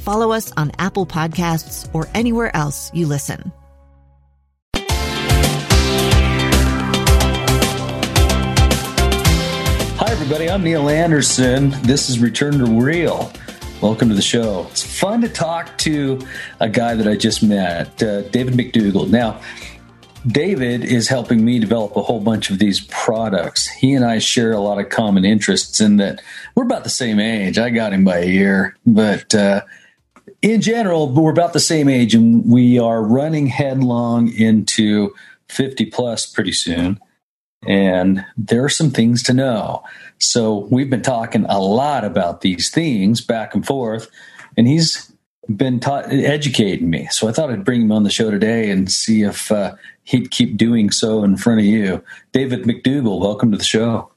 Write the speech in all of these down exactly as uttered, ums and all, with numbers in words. Follow us on Apple Podcasts or anywhere else you listen. Hi, everybody. I'm Neil Anderson. This is Return to Real. Welcome to the show. It's fun to talk to a guy that I just met, uh, David McDougall. Now, David is helping me develop a whole bunch of these products. He and I share a lot of common interests in that we're about the same age. I got him by a year, but uh, in general, we're about the same age, and we are running headlong into fifty plus pretty soon. And there are some things to know. So we've been talking a lot about these things back and forth, and he's been taught, educating me. So I thought I'd bring him on the show today and see if uh, he'd keep doing so in front of you. David McDougall, welcome to the show.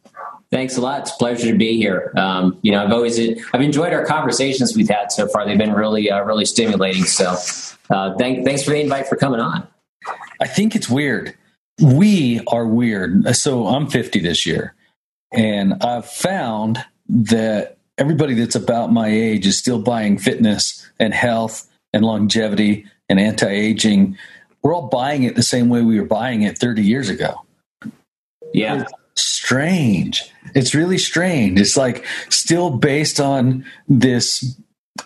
Thanks a lot. It's a pleasure to be here. Um, you know, I've always, I've enjoyed our conversations we've had so far. They've been really, uh, really stimulating. So uh, thank, thanks for the invite, for coming on. I think it's weird. We are weird. So I'm fifty this year, and I've found that everybody that's about my age is still buying fitness and health and longevity and anti-aging. We're all buying it the same way we were buying it thirty years ago. Yeah. It's strange. It's really strange. It's like still based on this,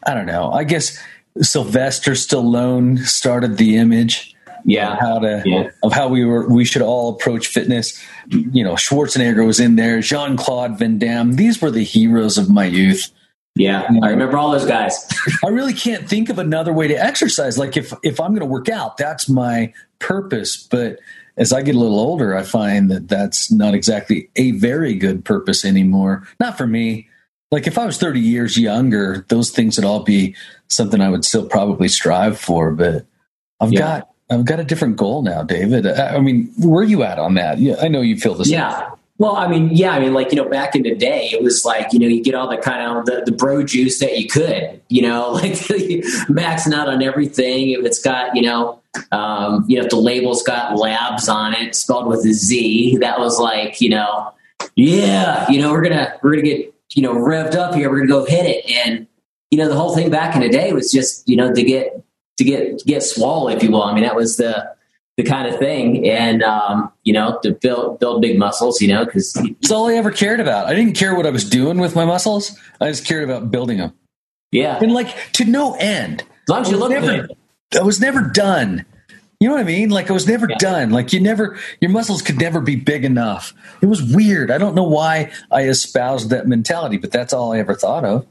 I don't know, I guess Sylvester Stallone started the image. Yeah. Of how to yeah. of how we were we should all approach fitness. You know, Schwarzenegger was in there, Jean-Claude Van Damme. These were the heroes of my youth. Yeah. You know, I remember all those guys. I really can't think of another way to exercise. Like if if I'm gonna work out, that's my purpose. But as I get a little older, I find that that's not exactly a very good purpose anymore. Not for me. Like if I was thirty years younger, those things would all be something I would still probably strive for. But I've yeah. got I've got a different goal now, David. I mean, where are you at on that? Yeah, I know you feel the same. Yeah. Well, I mean, yeah, I mean, like, you know, back in the day, it was like, you know, you get all the kind of the, the bro juice that you could, you know, like maxing out on everything. If it's got, you know, um, you know, if the label's got labs on it, spelled with a Z, that was like, you know, yeah, you know, we're gonna we're gonna get, you know, revved up here. We're gonna go hit it. And you know, the whole thing back in the day was just, you know, to get. to get, get swole, if you will. I mean, that was the, the kind of thing. And, um, you know, to build, build big muscles, you know, cause it's all I ever cared about. I didn't care what I was doing with my muscles. I just cared about building them. Yeah. And like to no end. As long as you look good. I was never done. You know what I mean? Like I was never yeah. done. Like you never, your muscles could never be big enough. It was weird. I don't know why I espoused that mentality, but that's all I ever thought of.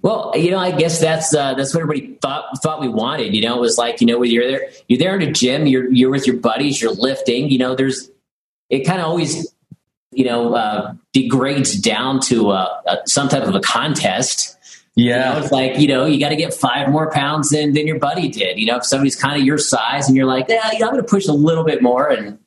Well, you know, I guess that's uh, that's what everybody thought thought we wanted. You know, it was like, you know, when you're there, you're there in a gym, you're you're with your buddies, you're lifting. You know, there's it kind of always, you know, uh, degrades down to uh, uh, some type of a contest. Yeah, you know, it's like, you know, you got to get five more pounds than than your buddy did. You know, if somebody's kind of your size and you're like, yeah, you know, I'm going to push a little bit more, and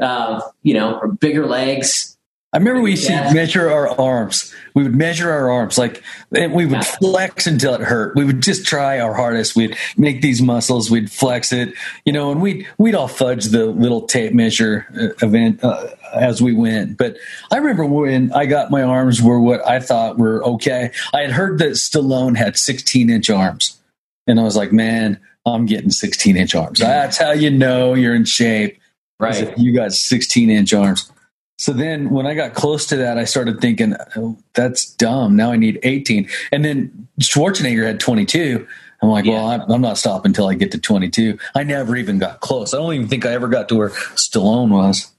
uh, you know, or bigger legs. I remember we used yeah. to measure our arms. We would measure our arms, like, and we would yeah. flex until it hurt. We would just try our hardest. We'd make these muscles. We'd flex it, you know, and we'd, we'd all fudge the little tape measure event uh, as we went. But I remember when I got my arms were what I thought were okay. I had heard that Stallone had sixteen inch arms, and I was like, man, I'm getting sixteen inch arms. That's how you know you're in shape. Right. You got sixteen inch arms. So then when I got close to that, I started thinking, oh, that's dumb. Now I need eighteen. And then Schwarzenegger had twenty-two. I'm like, yeah. well, I'm not stopping until I get to twenty-two. I never even got close. I don't even think I ever got to where Stallone was.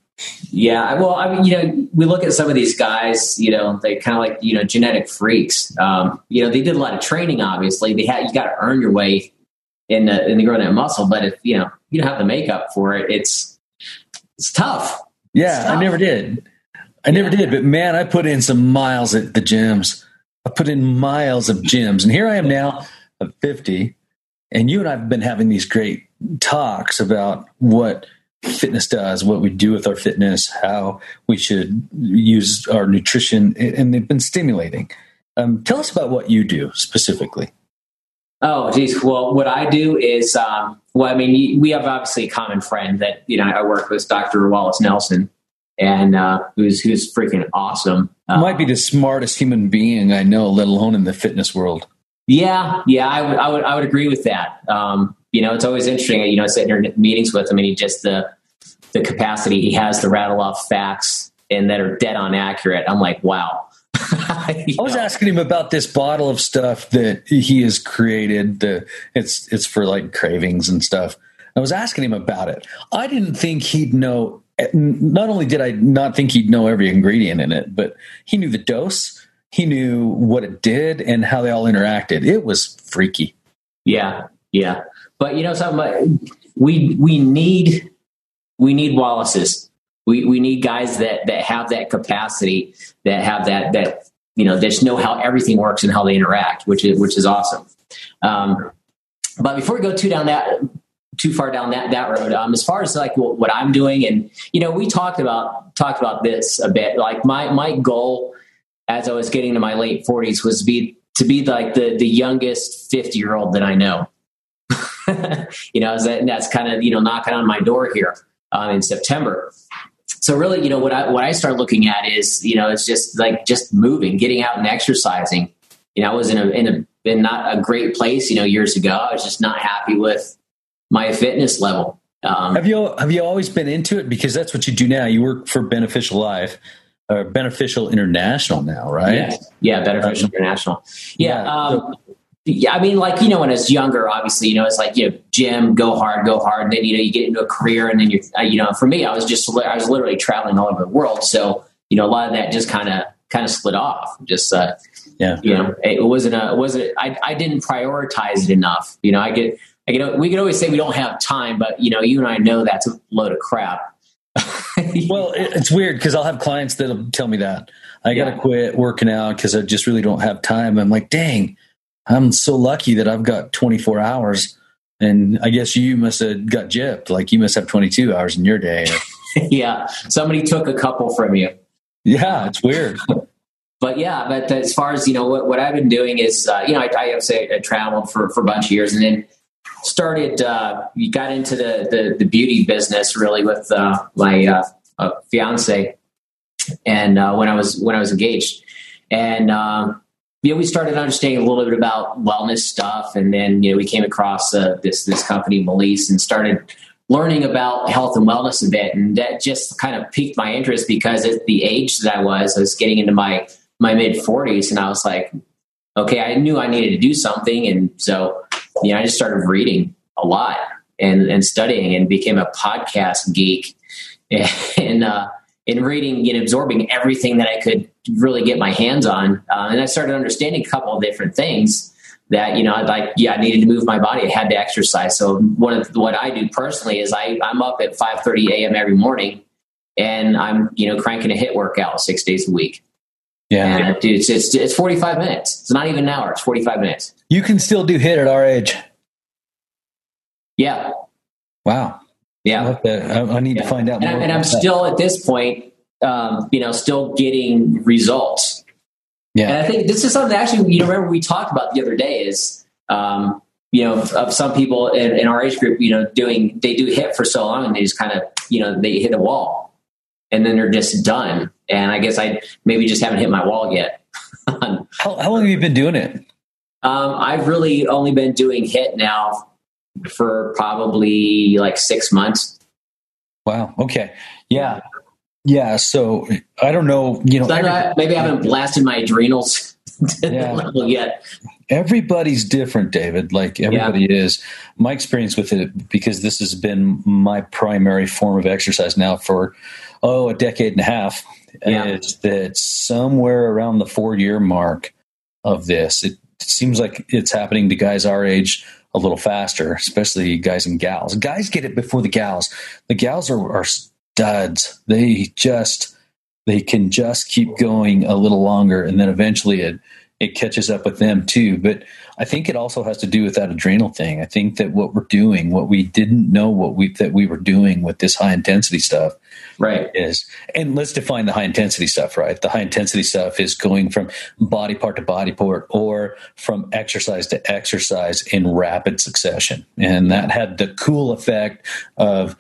Yeah. Well, I mean, you know, we look at some of these guys, you know, they kind of like, you know, genetic freaks. Um, you know, they did a lot of training, obviously. They had, you got to earn your way in the, in the growing of muscle. But if, you know, you don't have the makeup for it, it's, it's tough. Yeah. It's tough. I never did. I never yeah. did. But man, I put in some miles at the gyms. I put in miles of gyms, and here I am now at fifty, and you and I have been having these great talks about what fitness does, what we do with our fitness, how we should use our nutrition, and they've been stimulating. Um, tell us about what you do specifically. Oh, geez. Well, what I do is, um, well, I mean, we have obviously a common friend that, you know, I work with, Doctor Wallace Nelson, and uh, who's, who's freaking awesome. Um, Might be the smartest human being I know, let alone in the fitness world. Yeah, yeah, I would, I would, I would agree with that. Um, you know, it's always interesting. You know, sitting in meetings with him, and he just the the capacity he has to rattle off facts and that are dead on accurate. I'm like, wow. I was know? asking him about this bottle of stuff that he has created. The it's it's for like cravings and stuff. I was asking him about it. I didn't think he'd know. Not only did I not think he'd know every ingredient in it, but he knew the dose. He knew what it did and how they all interacted. It was freaky. Yeah, yeah. But you know something, we we need we need Wallaces. We we need guys that that have that capacity, that have that that you know, that just know how everything works and how they interact, which is which is awesome. Um, but before we go too down that too far down that that road, um, as far as like what, what I'm doing, and you know, we talked about talked about this a bit. Like my my goal, as I was getting to my late forties, was to be, to be like the, the youngest fifty year old that I know. You know, and that's kind of, you know, knocking on my door here um, in September. So really, you know, what I, what I started looking at is, you know, it's just like just moving, getting out and exercising. You know, I was in a, in a, in not a great place, you know, years ago. I was just not happy with my fitness level. Um, have you, have you always been into it? Because that's what you do now. You work for Beneficial Life. Or Beneficial International now, right? Yeah, yeah Beneficial um, International. Yeah, yeah. Um, yeah. I mean, like, you know, when I was younger, obviously, you know, it's like, you know, gym, go hard, go hard. And then, you know, you get into a career, and then you're, uh, you know, for me, I was just, I was literally traveling all over the world. So, you know, a lot of that just kind of, kind of slid off. Just, uh, yeah. you know, it wasn't a, it wasn't, I, I didn't prioritize it enough. You know, I get, I get, we could always say we don't have time, but, you know, you and I know that's a load of crap. Well, it's weird because I'll have clients that'll tell me that I got to yeah. quit working out because I just really don't have time. I'm like, dang, I'm so lucky that I've got twenty-four hours. And I guess you must have got gypped. Like you must have twenty-two hours in your day. Yeah. Somebody took a couple from you. Yeah. It's weird. But yeah, but as far as, you know, what, what I've been doing is, uh, you know, I, I say I traveled for, for a bunch of years, and then started, uh, you got into the, the, the beauty business really with, uh, my, uh, uh, fiance. And, uh, when I was, when I was engaged, and, um, you know, we started understanding a little bit about wellness stuff. And then, you know, we came across, uh, this, this company, Malice, and started learning about health and wellness a bit. And that just kind of piqued my interest because at the age that I was, I was getting into my, my mid forties, and I was like, okay, I knew I needed to do something. And so, you know, I just started reading a lot and, and studying, and became a podcast geek, and, and, uh, and reading and absorbing everything that I could really get my hands on. Uh, and I started understanding a couple of different things that, you know, I'd like, yeah, I needed to move my body. I had to exercise. So one of the, what I do personally is I, I'm up at five thirty a.m. every morning, and I'm, you know, cranking a HIIT workout six days a week. Yeah. And dude, it's, it's, it's forty-five minutes. It's not even an hour. It's forty-five minutes. You can still do HIIT at our age. Yeah. Wow. Yeah. I, to, I need yeah. to find out. And, more I, and I'm that. still at this point, um, you know, still getting results. Yeah. And I think this is something that actually, you know, remember we talked about the other day is, um, you know, of, of some people in, in our age group, you know, doing, they do HIIT for so long, and they just kind of, you know, they hit a wall, and then they're just done. And I guess I maybe just haven't hit my wall yet. how, how long have you been doing it? Um, I've really only been doing HIIT now for probably like six months. Wow. Okay. Yeah. Yeah. So I don't know, you know, so I, maybe I haven't blasted my adrenals to yeah. the level yet. Everybody's different, David, like everybody yeah. is. My experience with it, because this has been my primary form of exercise now for, oh, a decade and a half, yeah. is that somewhere around the four-year mark of this, it seems like it's happening to guys our age a little faster, especially guys and gals. Guys get it before the gals. The gals are, are studs. They just, they can just keep going a little longer, and then eventually it it catches up with them too. But I think it also has to do with that adrenal thing. I think that what we're doing, what we didn't know what we that we were doing with this high intensity stuff, right? Is, and let's define the high intensity stuff, right? The high intensity stuff is going from body part to body part, or from exercise to exercise in rapid succession. And that had the cool effect of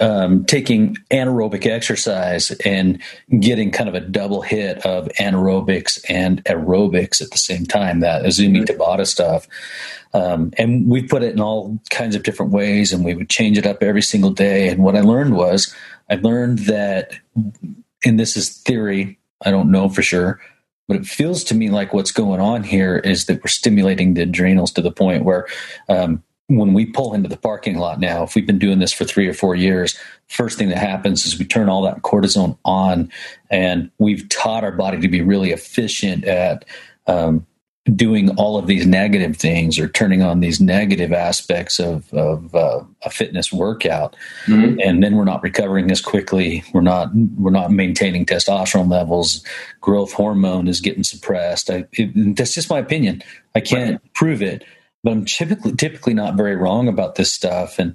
Um, taking anaerobic exercise and getting kind of a double hit of anaerobics and aerobics at the same time, that Izumi Tabata stuff. Um, and we put it in all kinds of different ways, and we would change it up every single day. And what I learned was, I learned that, and this is theory, I don't know for sure, but it feels to me like what's going on here is that we're stimulating the adrenals to the point where, um, when we pull into the parking lot now, if we've been doing this for three or four years, first thing that happens is we turn all that cortisone on, and we've taught our body to be really efficient at um, doing all of these negative things, or turning on these negative aspects of, of uh, a fitness workout. Mm-hmm. And then we're not recovering as quickly. We're not, we're not maintaining testosterone levels. Growth hormone is getting suppressed. I, it, that's just my opinion. I can't right. prove it. But I'm typically typically not very wrong about this stuff. And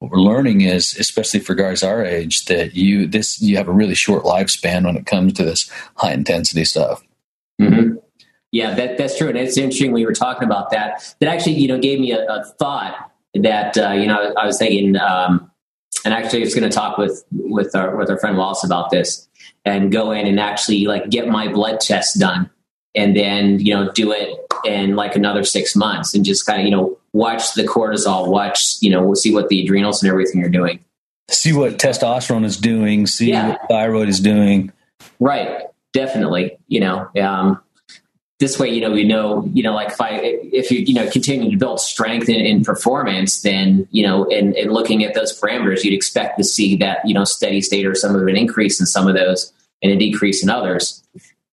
what we're learning is, especially for guys our age, that you this you have a really short lifespan when it comes to this high intensity stuff. Mm-hmm. Yeah, that that's true, and it's interesting we were talking about that. That actually, you know, gave me a, a thought that uh, you know I was thinking, um, and actually I was going to talk with with our with our friend Wallace about this, and go in and actually like get my blood test done, and then you know do it in like another six months and just kind of, you know, watch the cortisol, watch, you know, we'll see what the adrenals and everything are doing. See what testosterone is doing, see yeah. what thyroid is doing. Right. Definitely. You know, um, this way, you know, we know, you know, like if I, if you, you know, continue to build strength and, and performance, then, you know, and, and looking at those parameters, you'd expect to see that, you know, steady state or some of an increase in some of those and a decrease in others.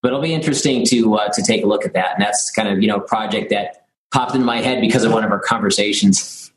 But it'll be interesting to uh, to take a look at that. And that's kind of, you know, a project that popped into my head because of one of our conversations.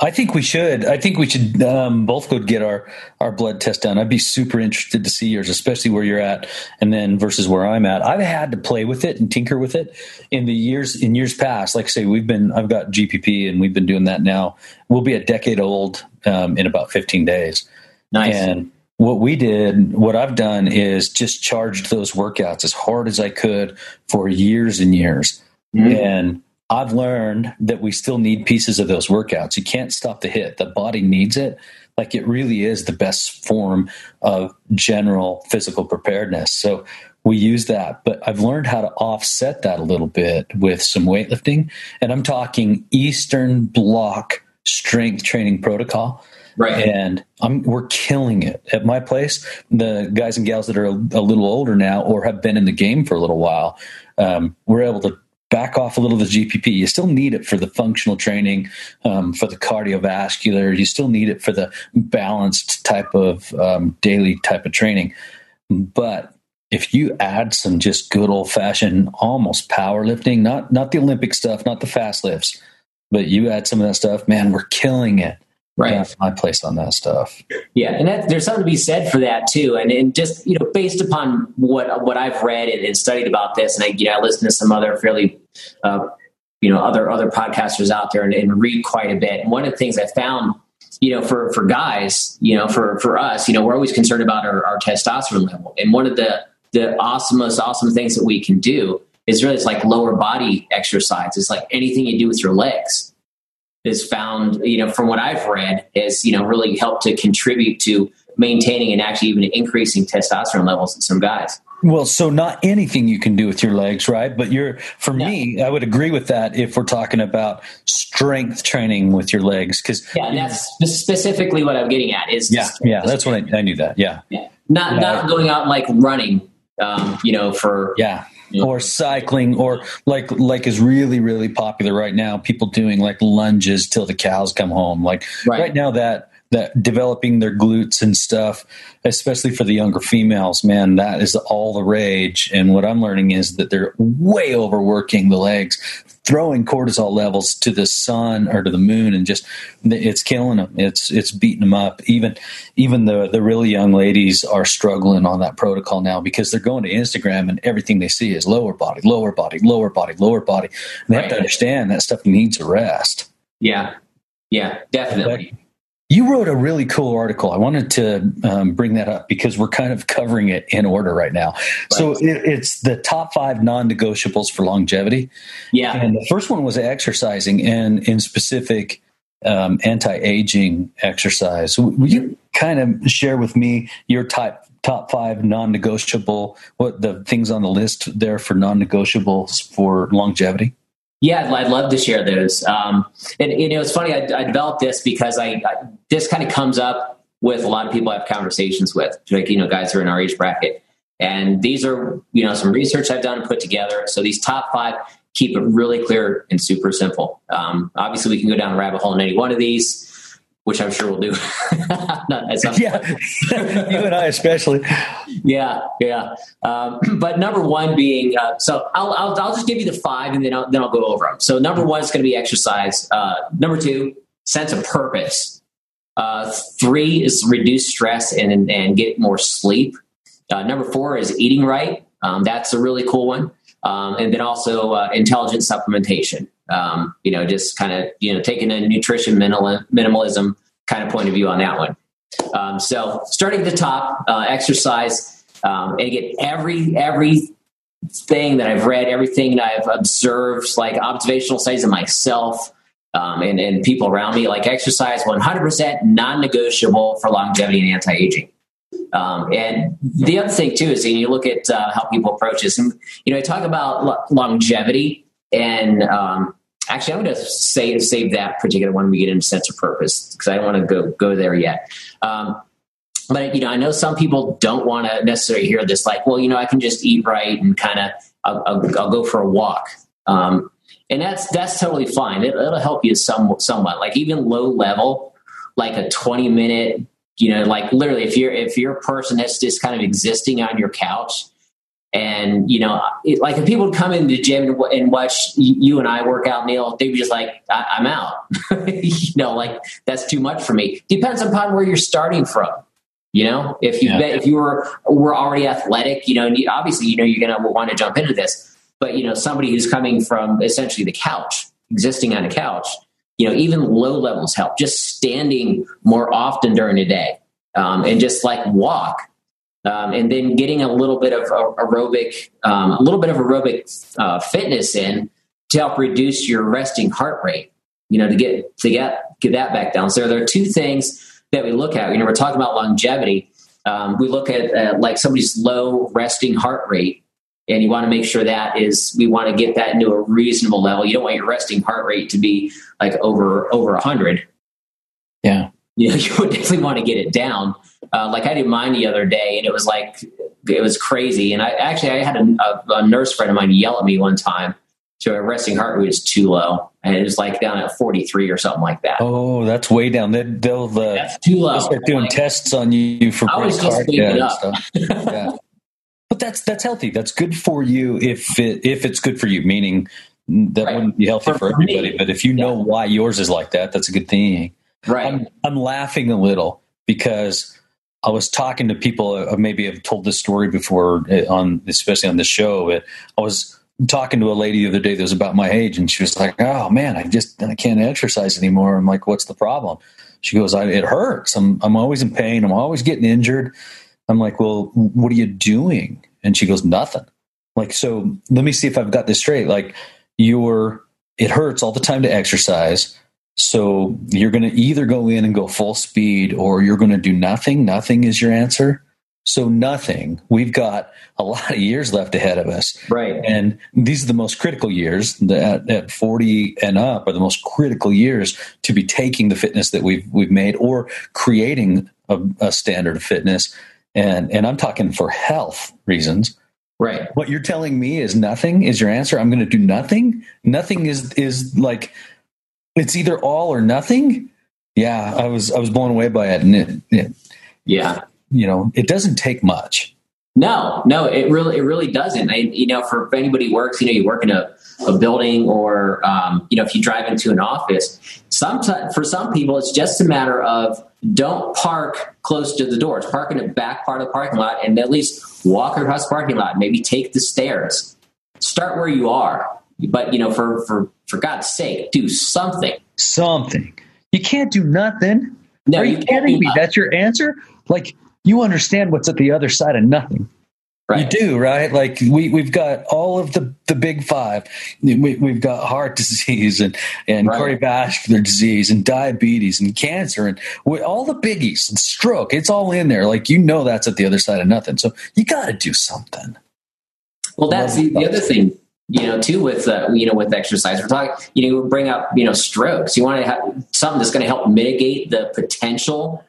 I think we should. I think we should um, both go get our, our blood test done. I'd be super interested to see yours, especially where you're at and then versus where I'm at. I've had to play with it and tinker with it in the years, in years past. Like I say, we've been, I've got G P P and we've been doing that now. We'll be a decade old um, in about fifteen days. Nice. And what we did, what I've done is just charged those workouts as hard as I could for years and years. Mm-hmm. And I've learned that we still need pieces of those workouts. You can't stop the hit. The body needs it. Like it really is the best form of general physical preparedness. So we use that, but I've learned how to offset that a little bit with some weightlifting. And I'm talking Eastern Bloc strength training protocol. Right. And I'm, we're killing it at my place. The guys and gals that are a, a little older now, or have been in the game for a little while, um, we're able to back off a little of the G P P. You still need it for the functional training, um, for the cardiovascular. You still need it for the balanced type of um, daily type of training. But if you add some just good old fashioned, almost powerlifting, not, not the Olympic stuff, not the fast lifts, but you add some of that stuff, man, we're killing it. Right. That's my place on that stuff. Yeah. And that, there's something to be said for that too. And, and just, you know, based upon what, what I've read and, and studied about this, and I, you know, I listen to some other fairly, uh, you know, other, other podcasters out there and, and read quite a bit. And one of the things I found, you know, for, for guys, you know, for, for us, you know, we're always concerned about our, our testosterone level. And one of the, the awesome, most awesome things that we can do is really, it's like lower body exercise. It's like anything you do with your legs is found, you know, from what I've read, is, you know, really helped to contribute to maintaining and actually even increasing testosterone levels in some guys. Well, so not anything you can do with your legs, right? But you're, for yeah. me, I would agree with that if we're talking about strength training with your legs. Cause yeah, and that's specifically what I'm getting at is. Yeah. Yeah. That's what I, I knew that. Yeah. yeah. Not, yeah. not going out like running, um, you know, for, yeah. yeah. or cycling, or like like is really, really popular right now. People doing like lunges till the cows come home. Like right, right now that that developing their glutes and stuff, especially for the younger females, man, that is all the rage. And what I'm learning is that they're way overworking the legs, throwing cortisol levels to the sun or to the moon, and just it's killing them. It's it's beating them up. Even even the, the really young ladies are struggling on that protocol now because they're going to Instagram and everything they see is lower body, lower body, lower body, lower body. And they right. have to understand that stuff needs a rest. Yeah, yeah, definitely. But you wrote a really cool article. I wanted to um, bring that up because we're kind of covering it in order right now. Right. So it, it's the top five non-negotiables for longevity. Yeah. And the first one was exercising, and in specific um, anti-aging exercise. So will you kind of share with me your type, top five non-negotiable, what the things on the list there for non-negotiables for longevity? Yeah, I'd love to share those. Um, and, and it was funny, I, I developed this because I, I this kind of comes up with a lot of people I have conversations with, like, you know, guys who are in our age bracket. And these are, you know, some research I've done and put together. So these top five keep it really clear and super simple. Um, obviously, we can go down a rabbit hole in any one of these, which I'm sure we'll do. Not, that's not yeah, you and I especially. Yeah, yeah. Um, but number one being, uh, so I'll, I'll I'll just give you the five, and then I'll, then I'll go over them. So number one is going to be exercise. Uh, number two, sense of purpose. Uh, three is reduce stress and and get more sleep. Uh, number four is eating right. Um, that's a really cool one. Um, and then also uh, intelligent supplementation. Um, you know, just kind of, you know, taking a nutrition minimal, minimalism kind of point of view on that one. Um, so starting at the top, uh, exercise, um, and again, every, everything that I've read, everything that I've observed, like observational studies of myself, um, and, and people around me, like exercise one hundred percent non-negotiable for longevity and anti-aging. Um, and the other thing too, is when you look at uh, how people approach this, and, you know, I talk about lo- longevity and, um, actually, I'm going to save, save that particular one when we get into sense of purpose, because I don't want to go, go there yet. Um, but, you know, I know some people don't want to necessarily hear this, like, well, you know, I can just eat right and kind of, I'll, I'll, I'll go for a walk. Um, and that's, that's totally fine. It, it'll help you some, somewhat, like even low level, like a twenty minute, you know, like literally if you're, if you're a person that's just kind of existing on your couch. And, you know, it, like if people would come into the gym and, and watch you, you and I work out, Neil, they'd be just like, I, I'm out. You know, like that's too much for me. Depends upon where you're starting from. You know, if you yeah. bet, if you were were already athletic, you know, and you, obviously, you know, you're going to want to jump into this. But, you know, somebody who's coming from essentially the couch, existing on a couch, you know, even low levels help. Just standing more often during the day, um, and just like walk. Um, and then getting a little bit of aerobic, um, a little bit of aerobic uh, fitness in to help reduce your resting heart rate. You know, to get to get get that back down. So there are two things that we look at. You know, we're talking about longevity. Um, we look at uh, like somebody's low resting heart rate, and you want to make sure that is we want to get that into a reasonable level. You don't want your resting heart rate to be like over over one hundred. Yeah, you know, you would definitely want to get it down. Uh, like I did mine the other day, and it was like, it was crazy. And I actually, I had a, a, a nurse friend of mine yell at me one time. So her resting heart rate is too low. And it was like down at forty-three or something like that. Oh, that's way down. They, they'll, uh, that's too low. They'll start doing like, tests on you for I was just cleaning up. Stuff. Yeah. But that's, that's healthy. That's good for you. If it, if it's good for you, meaning that right. wouldn't be healthy for, for everybody, me. But if you yeah. know why yours is like that, that's a good thing. Right. I'm, I'm laughing a little because I was talking to people, maybe I've told this story before, on especially on the show. But I was talking to a lady the other day that was about my age, and she was like, oh, man, I just I can't exercise anymore. I'm like, what's the problem? She goes, I, it hurts. I'm, I'm always in pain. I'm always getting injured. I'm like, well, what are you doing? And she goes, nothing. Like, so let me see if I've got this straight. Like, you're, it hurts all the time to exercise. So you're going to either go in and go full speed, or you're going to do nothing. Nothing is your answer. So nothing. We've got a lot of years left ahead of us. Right. And these are the most critical years that at forty and up are the most critical years to be taking the fitness that we've, we've made or creating a, a standard of fitness. And, and I'm talking for health reasons. Right. What you're telling me is nothing is your answer. I'm going to do nothing. Nothing is, is like, it's either all or nothing. Yeah. I was, I was blown away by it. And it, it yeah, you know, it doesn't take much. No, no, it really, it really doesn't. I, you know, for if anybody works, you know, you work in a, a building or, um, you know, if you drive into an office, sometimes for some people, it's just a matter of don't park close to the doors, park in the back part of the parking lot and at least walk across the parking lot, maybe take the stairs, start where you are. But, you know, for, for, for God's sake, do something, something. You can't do nothing. No, Are you, you kidding me? Nothing. That's your answer? Like, you understand what's at the other side of nothing. Right. You do, right? Like we, we've got all of the, the big five. We, we've got heart disease and, and right. cardiovascular disease and diabetes and cancer and we, all the biggies and stroke. It's all in there. Like, you know, that's at the other side of nothing. So you got to do something. Well, that's the, the other thing, you know, too, with, uh, you know, with exercise, we're talking, you know, bring up, you know, strokes. You want to have something that's going to help mitigate the potential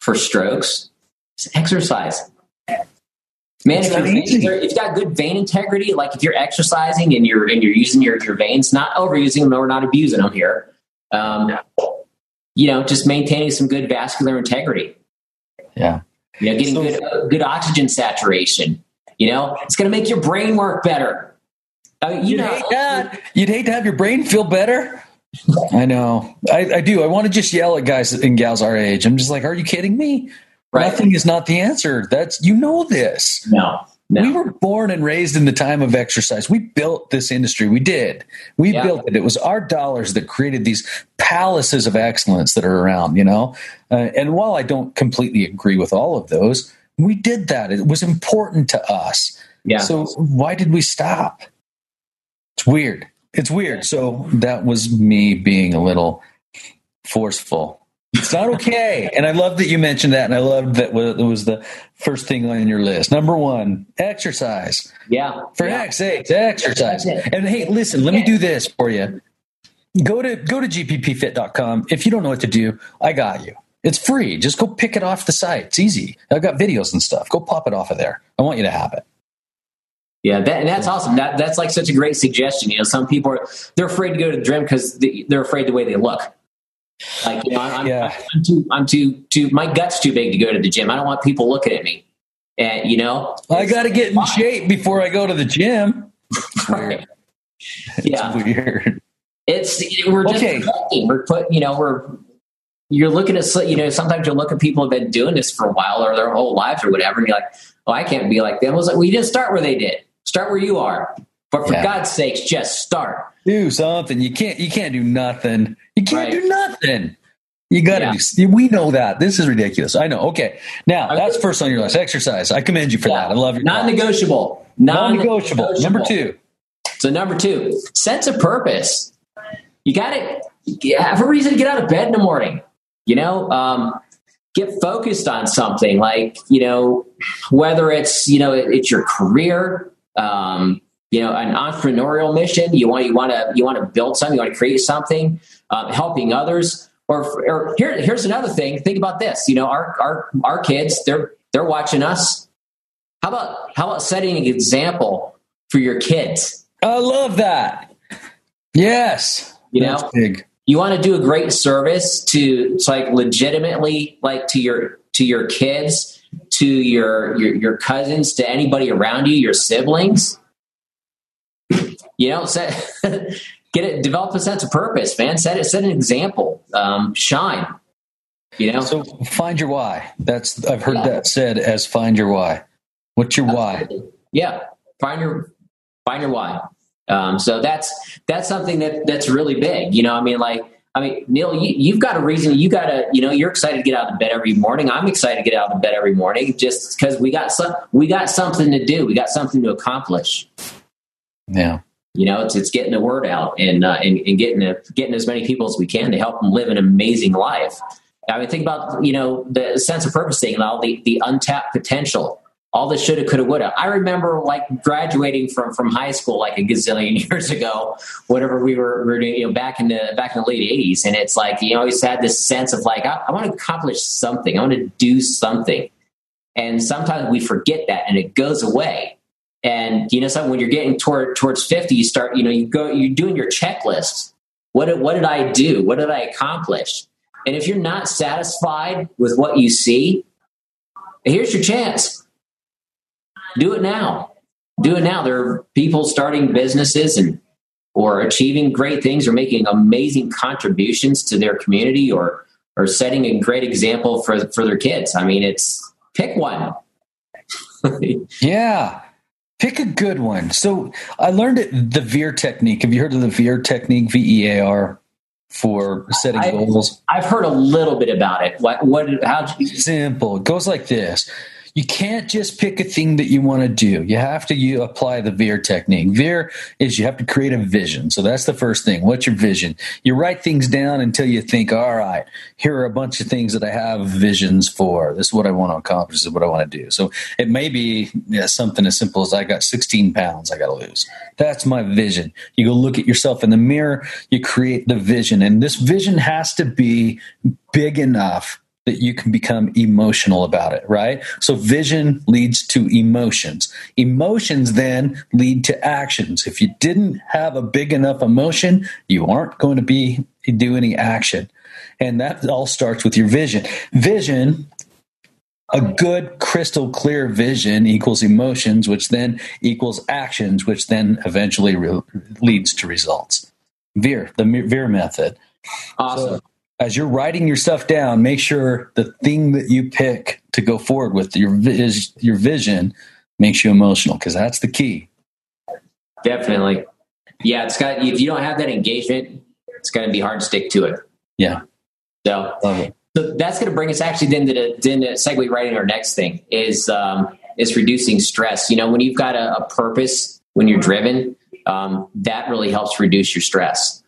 for strokes. Exercise, man. If, your if you've got good vein integrity, like if you're exercising and you're and you're using your, your veins, not overusing them or not abusing them here, um, you know, just maintaining some good vascular integrity. Yeah, you know, getting so, good uh, good oxygen saturation. You know, it's going to make your brain work better. I mean, you you'd know, hate that. You'd hate to have your brain feel better. I know. I, I do. I want to just yell at guys and gals our age. I'm just like, are you kidding me? Right. Nothing is not the answer. That's, you know, this. No, no, we were born and raised in the time of exercise. We built this industry. We did. We yeah. built it. It was our dollars that created these palaces of excellence that are around, you know? Uh, and while I don't completely agree with all of those, we did that. It was important to us. Yeah. So why did we stop? It's weird. It's weird. So that was me being a little forceful. It's not okay. And I love that you mentioned that. And I loved that it was the first thing on your list. Number one, exercise. Yeah. For yeah. heck's sake, exercise. And hey, listen, let me do this for you. Go to go to G P P fit dot com. If you don't know what to do, I got you. It's free. Just go pick it off the site. It's easy. I've got videos and stuff. Go pop it off of there. I want you to have it. Yeah, that, and that's awesome. That, that's like such a great suggestion. You know, some people are they're afraid to go to the gym because they're afraid the way they look. Like, you know, I'm, yeah. I'm too, I'm too, too, my gut's too big to go to the gym. I don't want people looking at me. And, you know, I got to get in shape before I go to the gym. Right. It's yeah. weird. It's, we're just, okay. we're putting, you know, we're, you're looking at, you know, sometimes you look at people who've been doing this for a while or their whole lives or whatever. And you're like, oh, I can't be like them. I was like, well, you didn't start where they did. Start where you are. But for yeah. God's sakes, just start. Do something. You can't, you can't do nothing. You can't right. do nothing. You got to yeah. do. We know that. This is ridiculous. I know. Okay. Now, that's first on your list. Exercise. I commend you for yeah. that. I love your non-negotiable. non-negotiable. Non-negotiable. Number two. So number two, sense of purpose. You got to have a reason to get out of bed in the morning. You know, um, get focused on something like, you know, whether it's, you know, it, it's your career, um, you know, an entrepreneurial mission. You want, you want to, you want to build something. You want to create something, um, helping others. Or, or here, here's another thing. Think about this. You know, our, our, our kids, they're, they're watching us. How about, how about setting an example for your kids? I love that. Yes. You know, big. You want to do a great service to, to like legitimately, like to your, to your kids, to your, your, your cousins, to anybody around you, your siblings. You know, set, get it, develop a sense of purpose, man. Set it, set an example, um, shine, you know? So find your why. That's, I've heard yeah. that said as find your why. What's your Absolutely. why? Yeah. Find your, find your why. Um, so that's, that's something that that's really big. You know, I mean, like, I mean, Neil, you, you've got a reason. You got to, you know, you're excited to get out of bed every morning. I'm excited to get out of bed every morning just because we got some, we got something to do. We got something to accomplish. Yeah. You know, it's it's getting the word out and uh, and, and getting a, getting as many people as we can to help them live an amazing life. I mean, think about, you know, the sense of purpose thing and all the, the untapped potential, all the shoulda, coulda, woulda. I remember like graduating from, from high school like a gazillion years ago, whatever we were, we were doing, you know, back in the back in the late eighties, and it's like you always had this sense of like I, I want to accomplish something, I want to do something, and sometimes we forget that and it goes away. And you know something, when you're getting toward, towards fifty, you start, you know, you go, you're doing your checklist. What did, what did I do? What did I accomplish? And if you're not satisfied with what you see, here's your chance. Do it now. Do it now. There are people starting businesses and or achieving great things or making amazing contributions to their community or or setting a great example for, for their kids. I mean, it's pick one. Yeah. Pick a good one. So I learned it, the VEAR technique. Have you heard of the VEAR technique, V E A R, for setting I, goals? I've heard a little bit about it. What? What? How? Simple. It goes like this. You can't just pick a thing that you want to do. You have to you apply the VEAR technique. VEAR is you have to create a vision. So that's the first thing. What's your vision? You write things down until you think, all right, here are a bunch of things that I have visions for. This is what I want to accomplish. This is what I want to do. So it may be yeah, something as simple as I got sixteen pounds I got to lose. That's my vision. You go look at yourself in the mirror. You create the vision. And this vision has to be big enough that you can become emotional about it, right? So vision leads to emotions. Emotions then lead to actions. If you didn't have a big enough emotion, you aren't going to be do any action. And that all starts with your vision. Vision, a good crystal clear vision equals emotions, which then equals actions, which then eventually re- leads to results. VEAR, the VEAR method. Awesome. So, as you're writing your stuff down, make sure the thing that you pick to go forward with, your vis- your vision, makes you emotional, because that's the key. Definitely. Yeah, it's got, if you don't have that engagement, it's going to be hard to stick to it. Yeah. So, so that's going to bring us actually then to the, then to segue right into our next thing is um, is reducing stress. You know, when you've got a, a purpose, when you're driven, um, that really helps reduce your stress.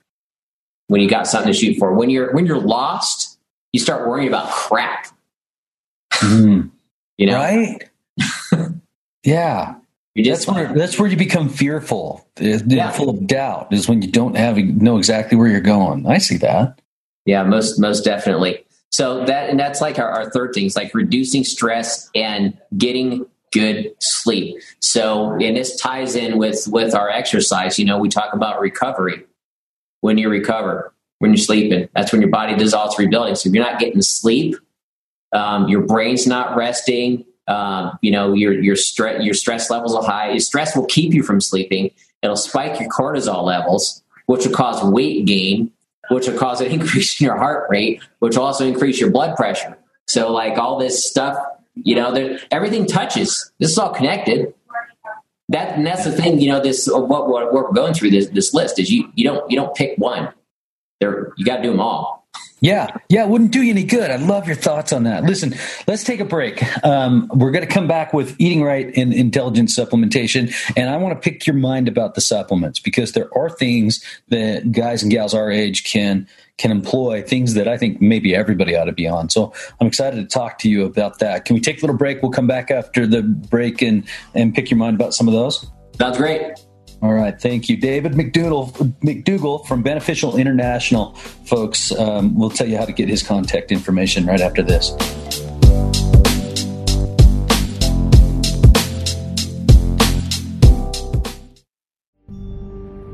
When you got something to shoot for, when you're, when you're lost, you start worrying about crap, mm. you know? Right? Yeah. You're just that's, where, that's where you become fearful, yeah. full of doubt is when you don't have, know exactly where you're going. I see that. Yeah, most, most definitely. So that, and that's like our, our third thing is like reducing stress and getting good sleep. So, and this ties in with, with our exercise, you know, we talk about recovery. When you recover, when you're sleeping, that's when your body dissolves, rebuilding. So if you're not getting sleep, um, your brain's not resting. Um, you know, your your stress your stress levels are high. Your stress will keep you from sleeping. It'll spike your cortisol levels, which will cause weight gain, which will cause an increase in your heart rate, which will also increase your blood pressure. So like all this stuff, you know, there, everything touches. This is all connected. That, and that's the thing, you know, this, what, what, what we're going through this, this list is you, you don't, you don't pick one. There, you got to do them all. Yeah. Yeah. It wouldn't do you any good. I love your thoughts on that. Listen, let's take a break. Um, we're going to come back with eating right and intelligent supplementation. And I want to pick your mind about the supplements, because there are things that guys and gals our age can, can employ, things that I think maybe everybody ought to be on. So I'm excited to talk to you about that. Can we take a little break? We'll come back after the break and, and pick your mind about some of those. Sounds great. All right. Thank you, David McDougall, McDougall from Beneficial International. Folks, um, we'll tell you how to get his contact information right after this.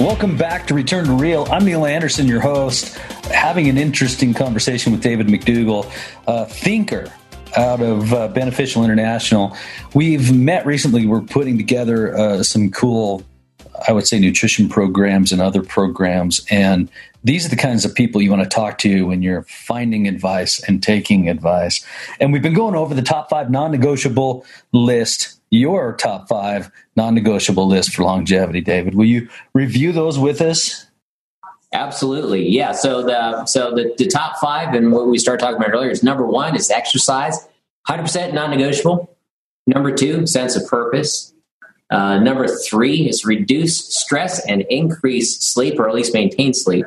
Welcome back to Return to Real. I'm Neil Anderson, your host, having an interesting conversation with David McDougall, a thinker out of uh, Beneficial International. We've met recently. We're putting together uh, some cool, I would say, nutrition programs and other programs. And these are the kinds of people you want to talk to when you're finding advice and taking advice. And we've been going over the top five non-negotiable list. Your top five non-negotiable list for longevity, David. Will you review those with us? Absolutely. Yeah. So the so the, the top five and what we started talking about earlier is number one is exercise, one hundred percent non-negotiable. Number two, sense of purpose. Uh, number three is reduce stress and increase sleep, or at least maintain sleep.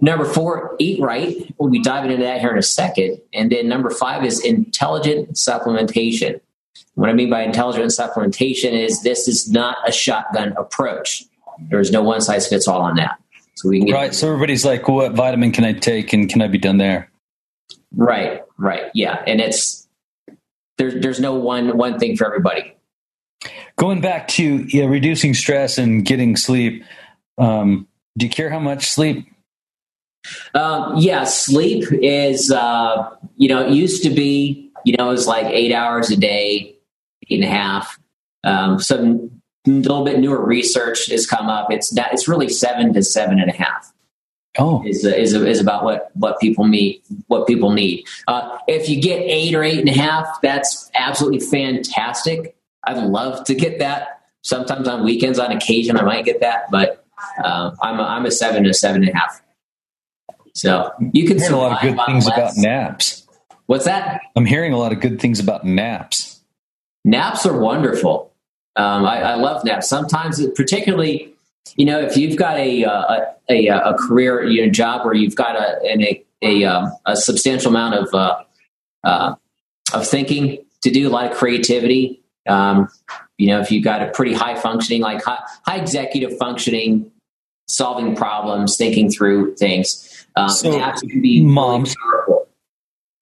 Number four, eat right. We'll be diving into that here in a second. And then number five is intelligent supplementation. What I mean by intelligent supplementation is this is not a shotgun approach. There's no one size fits all on that. So we can get right. So everybody's like, what vitamin can I take and can I be done there? Right. Right. Yeah. And it's, there, there's no one, one thing for everybody. Going back to yeah, reducing stress and getting sleep. Um, do you care how much sleep? Um, yeah, sleep is, uh, you know, it used to be, you know, it was like eight hours a day, eight and a half. Um, some little bit newer research has come up. It's not, it's really seven to seven and a half. Oh, is is is about what, what people need, what people need. Uh, if you get eight or eight and a half, that's absolutely fantastic. I'd love to get that. Sometimes on weekends, on occasion, I might get that, but um, I'm a, I'm a seven to seven and a half. So you can hear a lot of good things less. about naps. What's that? I'm hearing a lot of good things about naps. Naps are wonderful. Um, I, I love naps. Sometimes, particularly, you know, if you've got a a, a, a career, you know, job where you've got a an, a, a, um, a substantial amount of uh, uh, of thinking to do, a lot of creativity. Um, you know, if you've got a pretty high functioning, like high, high executive functioning, solving problems, thinking through things. Um, so naps can be moms. Really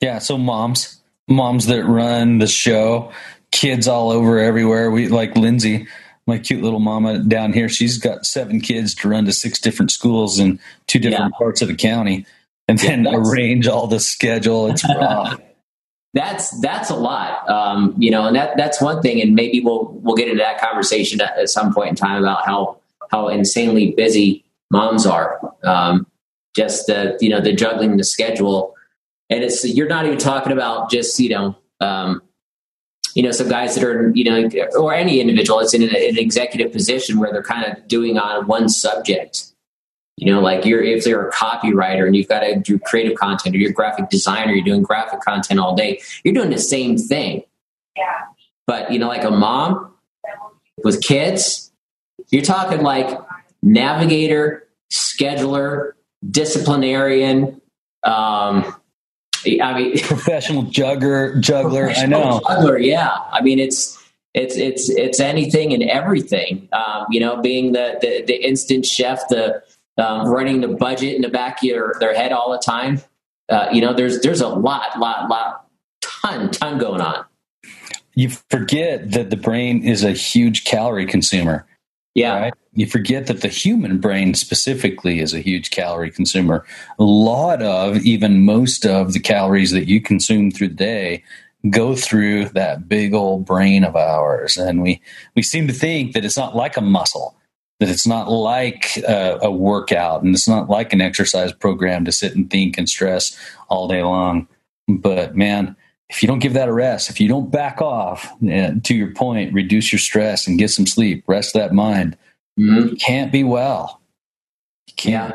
yeah. So moms, moms that run the show, kids all over everywhere. We like Lindsay, my cute little mama down here. She's got seven kids to run to six different schools in two different yeah. parts of the county and yeah, then arrange all the schedule. It's rough. That's, that's a lot. Um, you know, and that, that's one thing. And maybe we'll, we'll get into that conversation at, at some point in time about how, how insanely busy moms are. Um, just the, you know, the juggling the schedule, and it's, you're not even talking about just, you know, um, you know, some guys that are, you know, or any individual that's in an, an executive position where they're kind of doing on one subject, you know, like you're, if they're a copywriter and you've got to do creative content, or you're a graphic designer, you're doing graphic content all day, you're doing the same thing. Yeah. But you know, like a mom with kids, you're talking like navigator, scheduler, disciplinarian, um, I mean, professional juggler, juggler. Professional I know. Juggler, yeah. I mean, it's, it's, it's, it's anything and everything, um, you know, being the, the, the instant chef, the, um, running the budget in the back of your, their head all the time. Uh, you know, there's, there's a lot, lot, lot, ton, ton going on. You forget that the brain is a huge calorie consumer. Yeah. Right? You forget that the human brain specifically is a huge calorie consumer. A lot of, even most of the calories that you consume through the day go through that big old brain of ours. And we, we seem to think that it's not like a muscle, that it's not like a, a workout, and it's not like an exercise program to sit and think and stress all day long. But man, if you don't give that a rest, if you don't back off, to your point, reduce your stress and get some sleep, rest that mind, mm-hmm. you can't be well. You can't.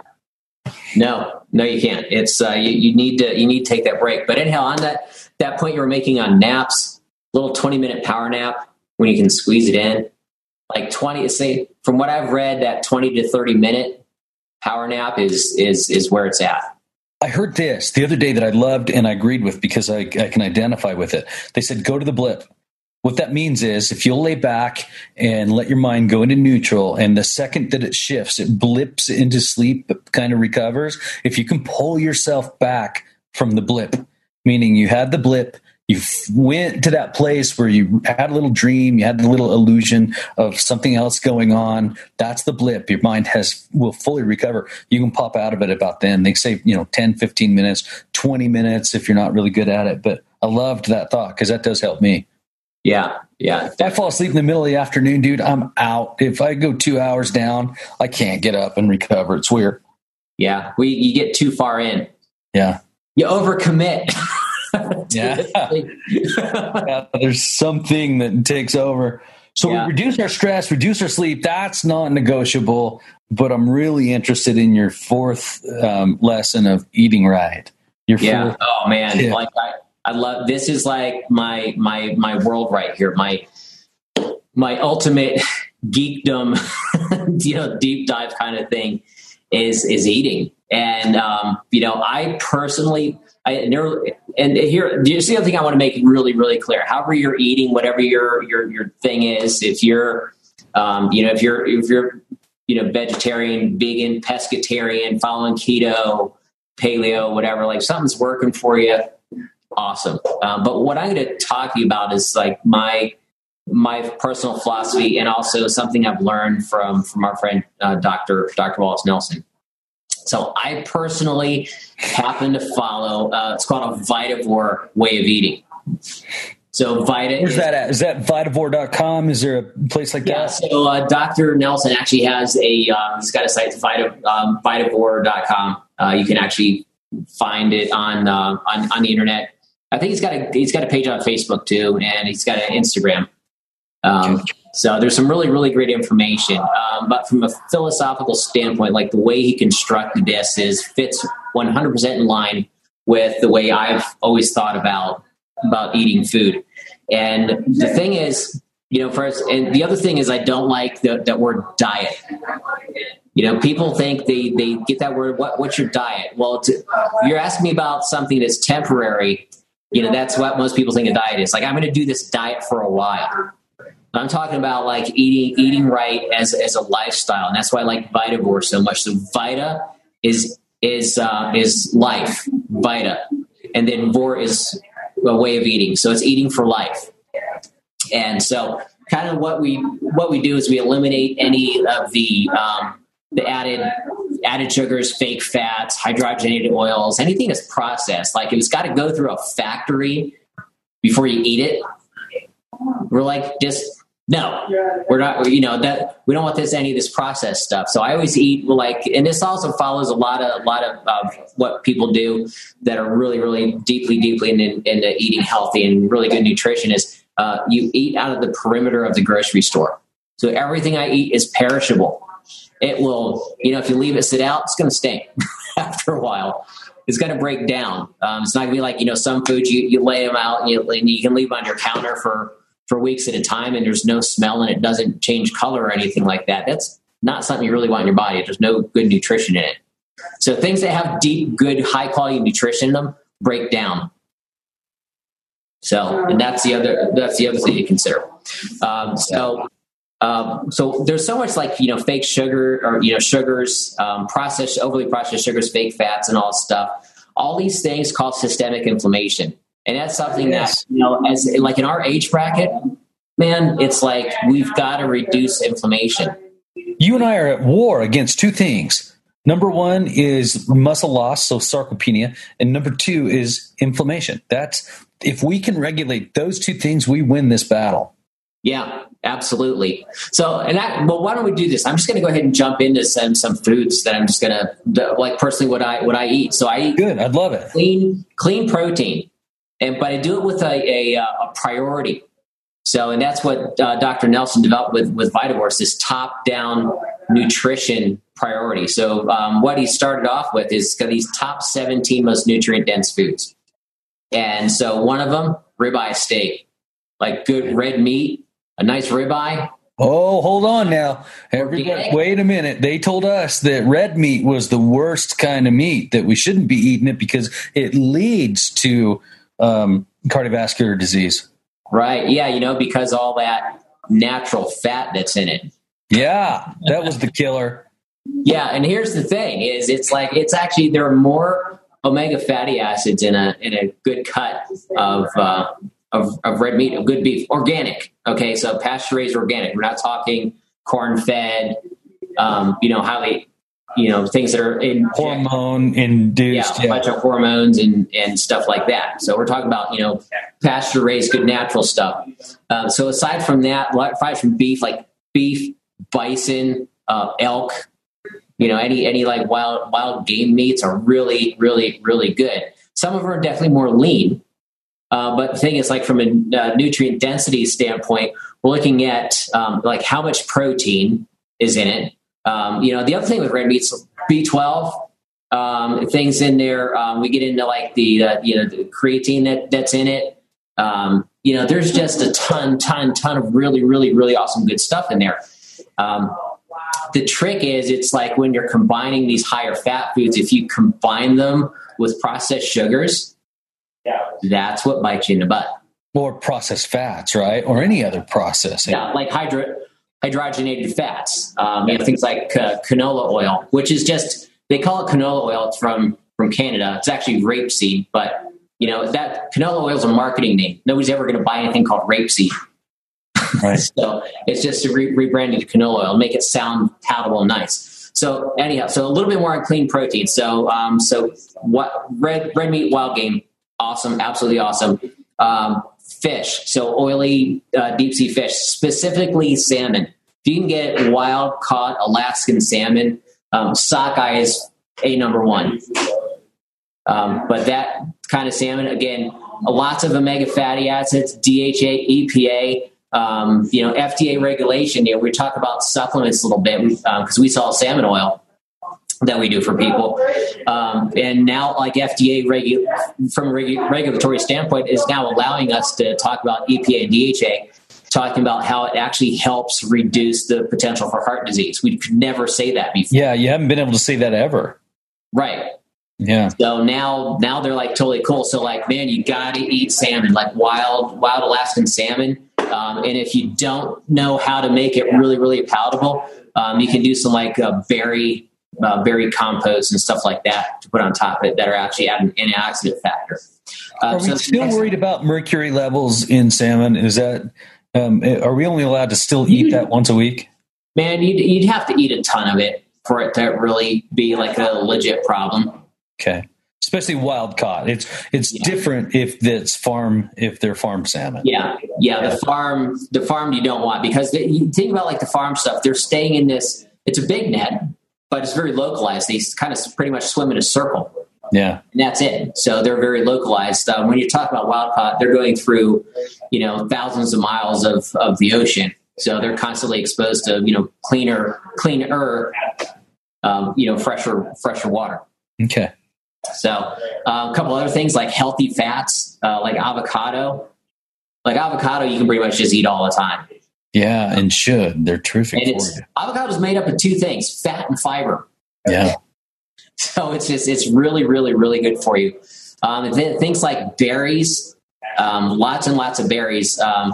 Yeah. No, no, you can't. It's uh, you, you need to you need to take that break. But anyhow, on that that point you were making on naps, little twenty minute power nap when you can squeeze it in, like twenty. Say from what I've read, that twenty to thirty minute power nap is is is where it's at. I heard this the other day that I loved and I agreed with because I, I can identify with it. They said, go to the blip. What that means is if you'll lay back and let your mind go into neutral, and the second that it shifts, it blips into sleep, but kind of recovers. If you can pull yourself back from the blip, meaning you had the blip, you went to that place where you had a little dream, you had a little illusion of something else going on. That's the blip. Your mind has will fully recover. You can pop out of it about then. They say, you know, ten, fifteen minutes, twenty minutes if you're not really good at it. But I loved that thought because that does help me. Yeah, yeah. If I fall asleep in the middle of the afternoon, dude, I'm out. If I go two hours down, I can't get up and recover. It's weird. Yeah, we you get too far in. Yeah. You overcommit. Yeah. Yeah, there's something that takes over. So yeah. We reduce our stress, reduce our sleep. That's non-negotiable. but I'm really interested in your fourth um, lesson of eating right. Your yeah. Oh man. Tip. Like I, I love, this is like my, my, my world right here. My, my ultimate geekdom, you know, deep dive kind of thing is, is eating. And, um, you know, I personally, I never, and here, the other thing I want to make really, really clear, however you're eating, whatever your, your, your thing is, if you're, um, you know, if you're, if you're, you know, vegetarian, vegan, pescatarian, following keto, paleo, whatever, like something's working for you. Awesome. Um, but what I'm going to talk to you about is like my, my personal philosophy, and also something I've learned from, from our friend, uh, Doctor Doctor Wallace Nelson. So I personally happen to follow, uh, it's called a Vitavore way of eating. So Vita. Where's is, that at? Is that Vitavore dot com? Is there a place like yeah, that? So uh, Doctor Nelson actually has a, um, he's got a site, Vita, um, Vitavore dot com. Uh, you can actually find it on, uh, on, on the internet. I think he's got a, he's got a page on Facebook too, and he's got an Instagram. Um, so there's some really, really great information. Um, but from a philosophical standpoint, like the way he constructed this is fits one hundred percent in line with the way I've always thought about, about eating food. And the thing is, you know, first, and the other thing is I don't like the, that word diet. You know, people think they, they get that word. What, what's your diet? Well, it's, you're asking me about something that's temporary. You know, that's what most people think a diet is. Like, I'm going to do this diet for a while. I'm talking about like eating, eating right as, as a lifestyle. And that's why I like Vitavore so much. So Vita is, is, uh, is life, Vita. And then Vore is a way of eating. So it's eating for life. And so kind of what we, what we do is we eliminate any of the, um, the added, added sugars, fake fats, hydrogenated oils, anything that's processed. Like it's got to go through a factory before you eat it. We're like, just, no, we're not, you know, that we don't want this, any of this processed stuff. So I always eat like, and this also follows a lot of, a lot of uh, what people do that are really, really deeply, deeply into, into eating healthy and really good nutrition is uh, you eat out of the perimeter of the grocery store. So everything I eat is perishable. It will, you know, if you leave it sit out, it's going to stink after a while. It's going to break down. Um, it's not going to be like, you know, some foods you, you lay them out and you, and you can leave them on your counter for, for weeks at a time and there's no smell and it doesn't change color or anything like that. That's not something you really want in your body. There's no good nutrition in it. So things that have deep, good, high quality nutrition in them break down. So, and that's the other, that's the other thing to consider. Um, so, um, so there's so much like, you know, fake sugar or, you know, sugars, um, processed, overly processed sugars, fake fats and all stuff. All these things cause systemic inflammation. And that's something yes. that, you know, as like in our age bracket, man, it's like we've got to reduce inflammation. You and I are at war against two things. Number one is muscle loss, so sarcopenia, and number two is inflammation. That's if we can regulate those two things, we win this battle. Yeah, absolutely. So, and I, well, why don't we do this? I'm just going to go ahead and jump into some some foods that I'm just going to like personally what I what I eat. So I eat good. I'd love it. Clean clean protein. And, but I do it with a, a, a priority. So, and that's what uh, Doctor Nelson developed with, with Vitavore, this top-down nutrition priority. So um, what he started off with is these top seventeen most nutrient-dense foods. And so one of them, ribeye steak, like good red meat, a nice ribeye. Oh, hold on now. Everybody, wait a minute. They told us that red meat was the worst kind of meat, that we shouldn't be eating it because it leads to... Um, cardiovascular disease. Right. Yeah. You know, because all that natural fat that's in it. Yeah. That was the killer. Yeah. And here's the thing is it's like, it's actually, there are more omega fatty acids in a, in a good cut of, uh, of, of red meat, of good beef, organic. Okay. So pasture raised organic. We're not talking corn fed, um, you know, highly, you know, things that are in hormone induced, yeah, a yeah. bunch of hormones and, and stuff like that. So we're talking about, you know, pasture raised, good natural stuff. Uh, so aside from that, aside from beef, like beef, bison, uh, elk, you know, any, any like wild, wild game meats are really, really, really good. Some of them are definitely more lean. Uh, but the thing is like from a uh, nutrient density standpoint, we're looking at um, like how much protein is in it, Um, you know, the other thing with red meats, B twelve, um, things in there. Um, we get into like the, uh, you know, the creatine that that's in it. Um, you know, there's just a ton, ton, ton of really, really, really awesome good stuff in there. Um, the trick is, it's like when you're combining these higher fat foods, if you combine them with processed sugars, that's what bites you in the butt. Or processed fats, right? Or any other processing. Yeah, like hydro, hydrogenated fats. Um, you know, things like uh, canola oil, which is just, they call it canola oil. It's from, from Canada. It's actually rapeseed, but you know, that canola oil is a marketing name. Nobody's ever going to buy anything called rapeseed. Right. So it's just a re- rebranded canola oil, make it sound palatable and nice. So anyhow, so a little bit more on clean protein. So, um, so what red, red meat, wild game. Awesome. Absolutely awesome. Um, fish. So oily, uh, deep sea fish, specifically salmon. If you can get wild caught Alaskan salmon, um, sockeye is a number one. Um, but that kind of salmon, again, lots of omega fatty acids, D H A, E P A, um, you know, F D A regulation. You know, we talk about supplements a little bit because um, we sell salmon oil that we do for people. Um, and now like F D A regu- from a regu- regulatory standpoint is now allowing us to talk about E P A and D H A, talking about how it actually helps reduce the potential for heart disease. We could never say that before. Yeah. You haven't been able to say that ever. Right. Yeah. So now, now they're like totally cool. So like, man, you got to eat salmon, like wild, wild Alaskan salmon. Um, and if you don't know how to make it really, really palatable, um, you can do some like a berry, Uh, berry compost and stuff like that to put on top of it that are actually at an antioxidant factor. Uh, are we so still worried about mercury levels in salmon? Is that, um, are we only allowed to still eat that once a week? Man, you'd, you'd have to eat a ton of it for it to really be like a legit problem. Okay. Especially wild caught. It's, it's yeah. different if it's farm, if they're farm salmon. Yeah. Yeah. The farm, the farm you don't want, because they, you think about like the farm stuff, they're staying in this, it's a big net, but it's very localized. They kind of pretty much swim in a circle. Yeah. And that's it. So they're very localized. Um, when you talk about wild caught, they're going through, you know, thousands of miles of, of the ocean. So they're constantly exposed to, you know, cleaner, cleaner, um, you know, fresher, fresher water. Okay. So uh, a couple other things like healthy fats, uh, like avocado, like avocado, you can pretty much just eat all the time. Yeah, and should. They're terrific and for you. Avocado is made up of two things, fat and fiber. Yeah. So it's just, it's really, really, really good for you. Um, and th- things like berries, um, lots and lots of berries, um,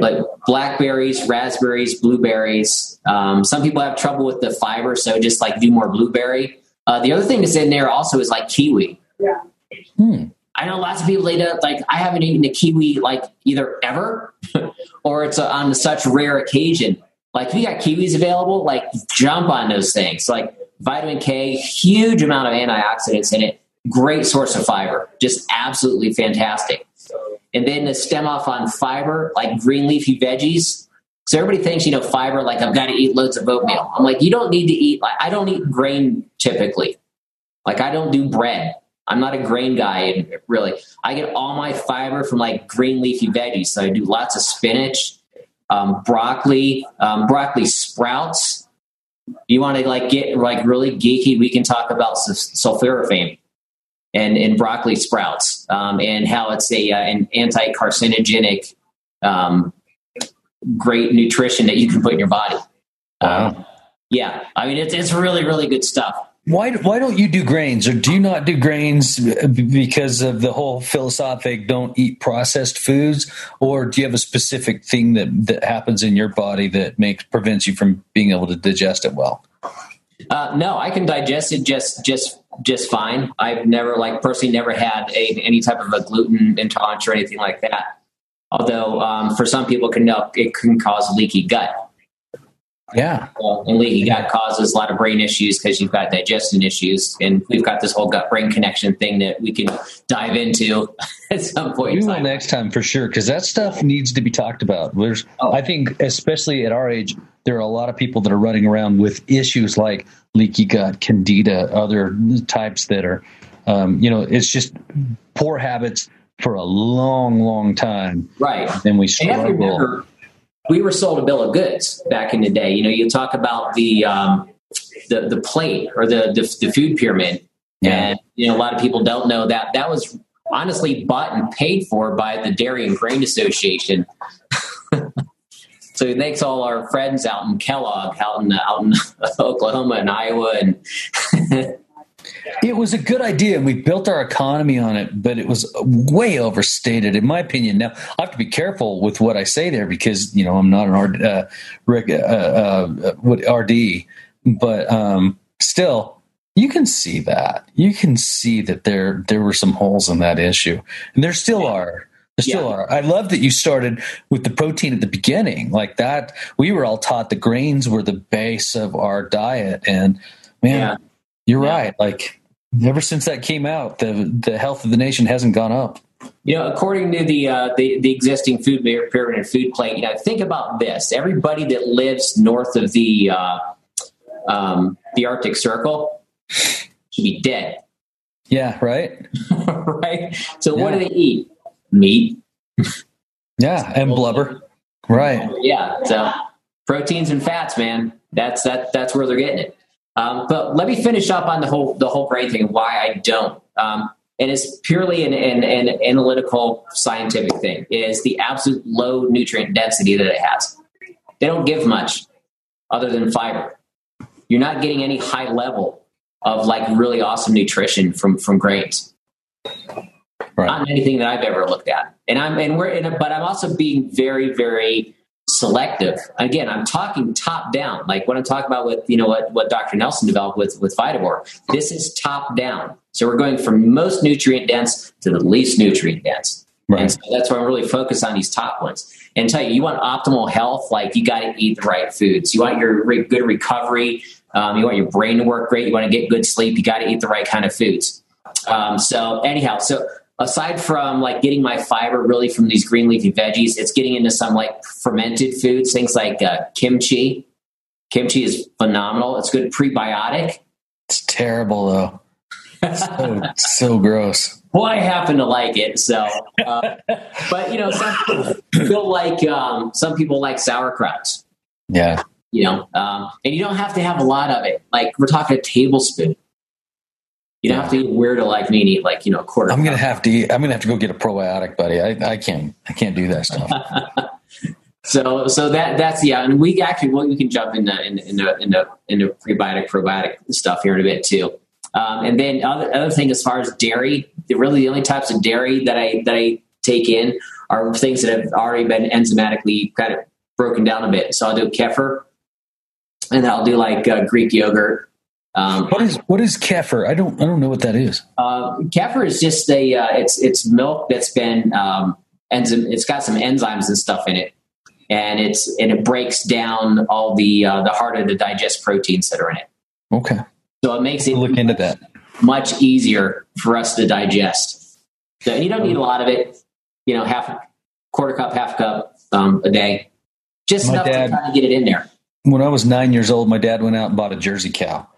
like blackberries, raspberries, blueberries. Um, some people have trouble with the fiber, so just like do more blueberry. Uh, the other thing that's in there also is like kiwi. Yeah. Hmm. I know lots of people, they don't, like, I haven't eaten a kiwi, like, either ever, or it's a, on such rare occasion. Like, if you got kiwis available, like, jump on those things. Like, vitamin K, huge amount of antioxidants in it, great source of fiber, just absolutely fantastic. And then to stem off on fiber, like green leafy veggies. So everybody thinks, you know, fiber, like, I've got to eat loads of oatmeal. I'm like, you don't need to eat, like, I don't eat grain typically. Like, I don't do bread. I'm not a grain guy, really. I get all my fiber from like green leafy veggies. So I do lots of spinach, um, broccoli, um, broccoli sprouts. You want to like get like really geeky? We can talk about sulforaphane and, and broccoli sprouts, um, and how it's a uh, an anti-carcinogenic, um, great nutrition that you can put in your body. Wow. Um, yeah, I mean it's it's really really good stuff. Why why don't you do grains, or do you not do grains because of the whole philosophic don't eat processed foods, or do you have a specific thing that, that happens in your body that makes prevents you from being able to digest it well? Uh, no, I can digest it just just just fine. I've never like personally never had a, any type of a gluten intolerance or anything like that. Although um, for some people, it can it can cause leaky gut. Yeah. Uh, and leaky yeah. gut causes a lot of brain issues because you've got digestion issues. And we've got this whole gut-brain connection thing that we can dive into at some point. We will next time for sure, because that stuff needs to be talked about. There's, oh. I think, especially at our age, there are a lot of people that are running around with issues like leaky gut, candida, other types that are, um, you know, it's just poor habits for a long, long time. Right. And we struggle. We were sold a bill of goods back in the day. You know, you talk about the um, the, the plate or the, the, the food pyramid. Yeah. And, you know, a lot of people don't know that that was honestly bought and paid for by the Dairy and Grain Association. So thanks all our friends out in Kellogg, out in, out in Oklahoma and Iowa. And it was a good idea, and we built our economy on it, but it was way overstated, in my opinion. Now, I have to be careful with what I say there because, you know, I'm not an R D, uh, Rick, uh, uh, uh, R D but um, still, you can see that. You can see that there there were some holes in that issue, and there still yeah. are. There still yeah. are. I love that you started with the protein at the beginning. Like that, we were all taught that grains were the base of our diet, and, man, yeah. you're yeah. right. Like, ever since that came out, the the health of the nation hasn't gone up. You know, according to the uh, the, the existing food pyramid food plate, you know, think about this. Everybody that lives north of the uh, um, the Arctic Circle should be dead. Yeah, right? Right? So yeah. what do they eat? Meat. Yeah, and blubber. Right. Yeah, so proteins and fats, man. That's that. That's where they're getting it. Um, but let me finish up on the whole the whole grain thing, why I don't. Um, and it's purely an, an, an analytical scientific thing. It is the absolute low nutrient density that it has. They don't give much other than fiber. You're not getting any high level of like really awesome nutrition from, from grains. Right. Not anything that I've ever looked at. And I'm and we're in a, but I'm also being very, very selective. Again, I'm talking top down, like what I'm talking about with, you know, what, what Doctor Nelson developed with, with Vitavore. This is top down. So we're going from most nutrient dense to the least nutrient dense. Right. And so that's why I'm really focused on these top ones. And tell you, you want optimal health, like you got to eat the right foods. You want your re- good recovery. Um, you want your brain to work great. You want to get good sleep. You got to eat the right kind of foods. Um, so anyhow, so aside from like getting my fiber really from these green leafy veggies, it's getting into some like fermented foods, things like uh, kimchi. Kimchi is phenomenal. It's good prebiotic. It's terrible though. It's so, so gross. Well, I happen to like it. So, uh, but you know, some people feel like um, some people like sauerkrauts. Yeah. You know, um, and you don't have to have a lot of it. Like we're talking a tablespoon. You don't yeah. have to eat weirdo like me and eat like, you know, a quarter. I'm going to have to eat. I'm going to have to go get a probiotic, buddy. I, I can't, I can't do that stuff. so, so that, that's, yeah. And we actually, well, we can jump into, into, into, into, into prebiotic, probiotic stuff here in a bit too. Um, and then other, other thing, as far as dairy, the really the only types of dairy that I, that I take in are things that have already been enzymatically kind of broken down a bit. So I'll do kefir and then I'll do like uh, Greek yogurt. Um, what is what is kefir? I don't I don't know what that is. Uh, kefir is just a uh, it's it's milk that's been um, enzyme. It's got some enzymes and stuff in it, and it's and it breaks down all the uh, the harder to digest proteins that are in it. Okay, so it makes it look into that much easier for us to digest. So you don't need a lot of it. You know, half quarter cup, half cup um, a day, just my enough dad, to kind of get it in there. When I was nine years old, my dad went out and bought a Jersey cow.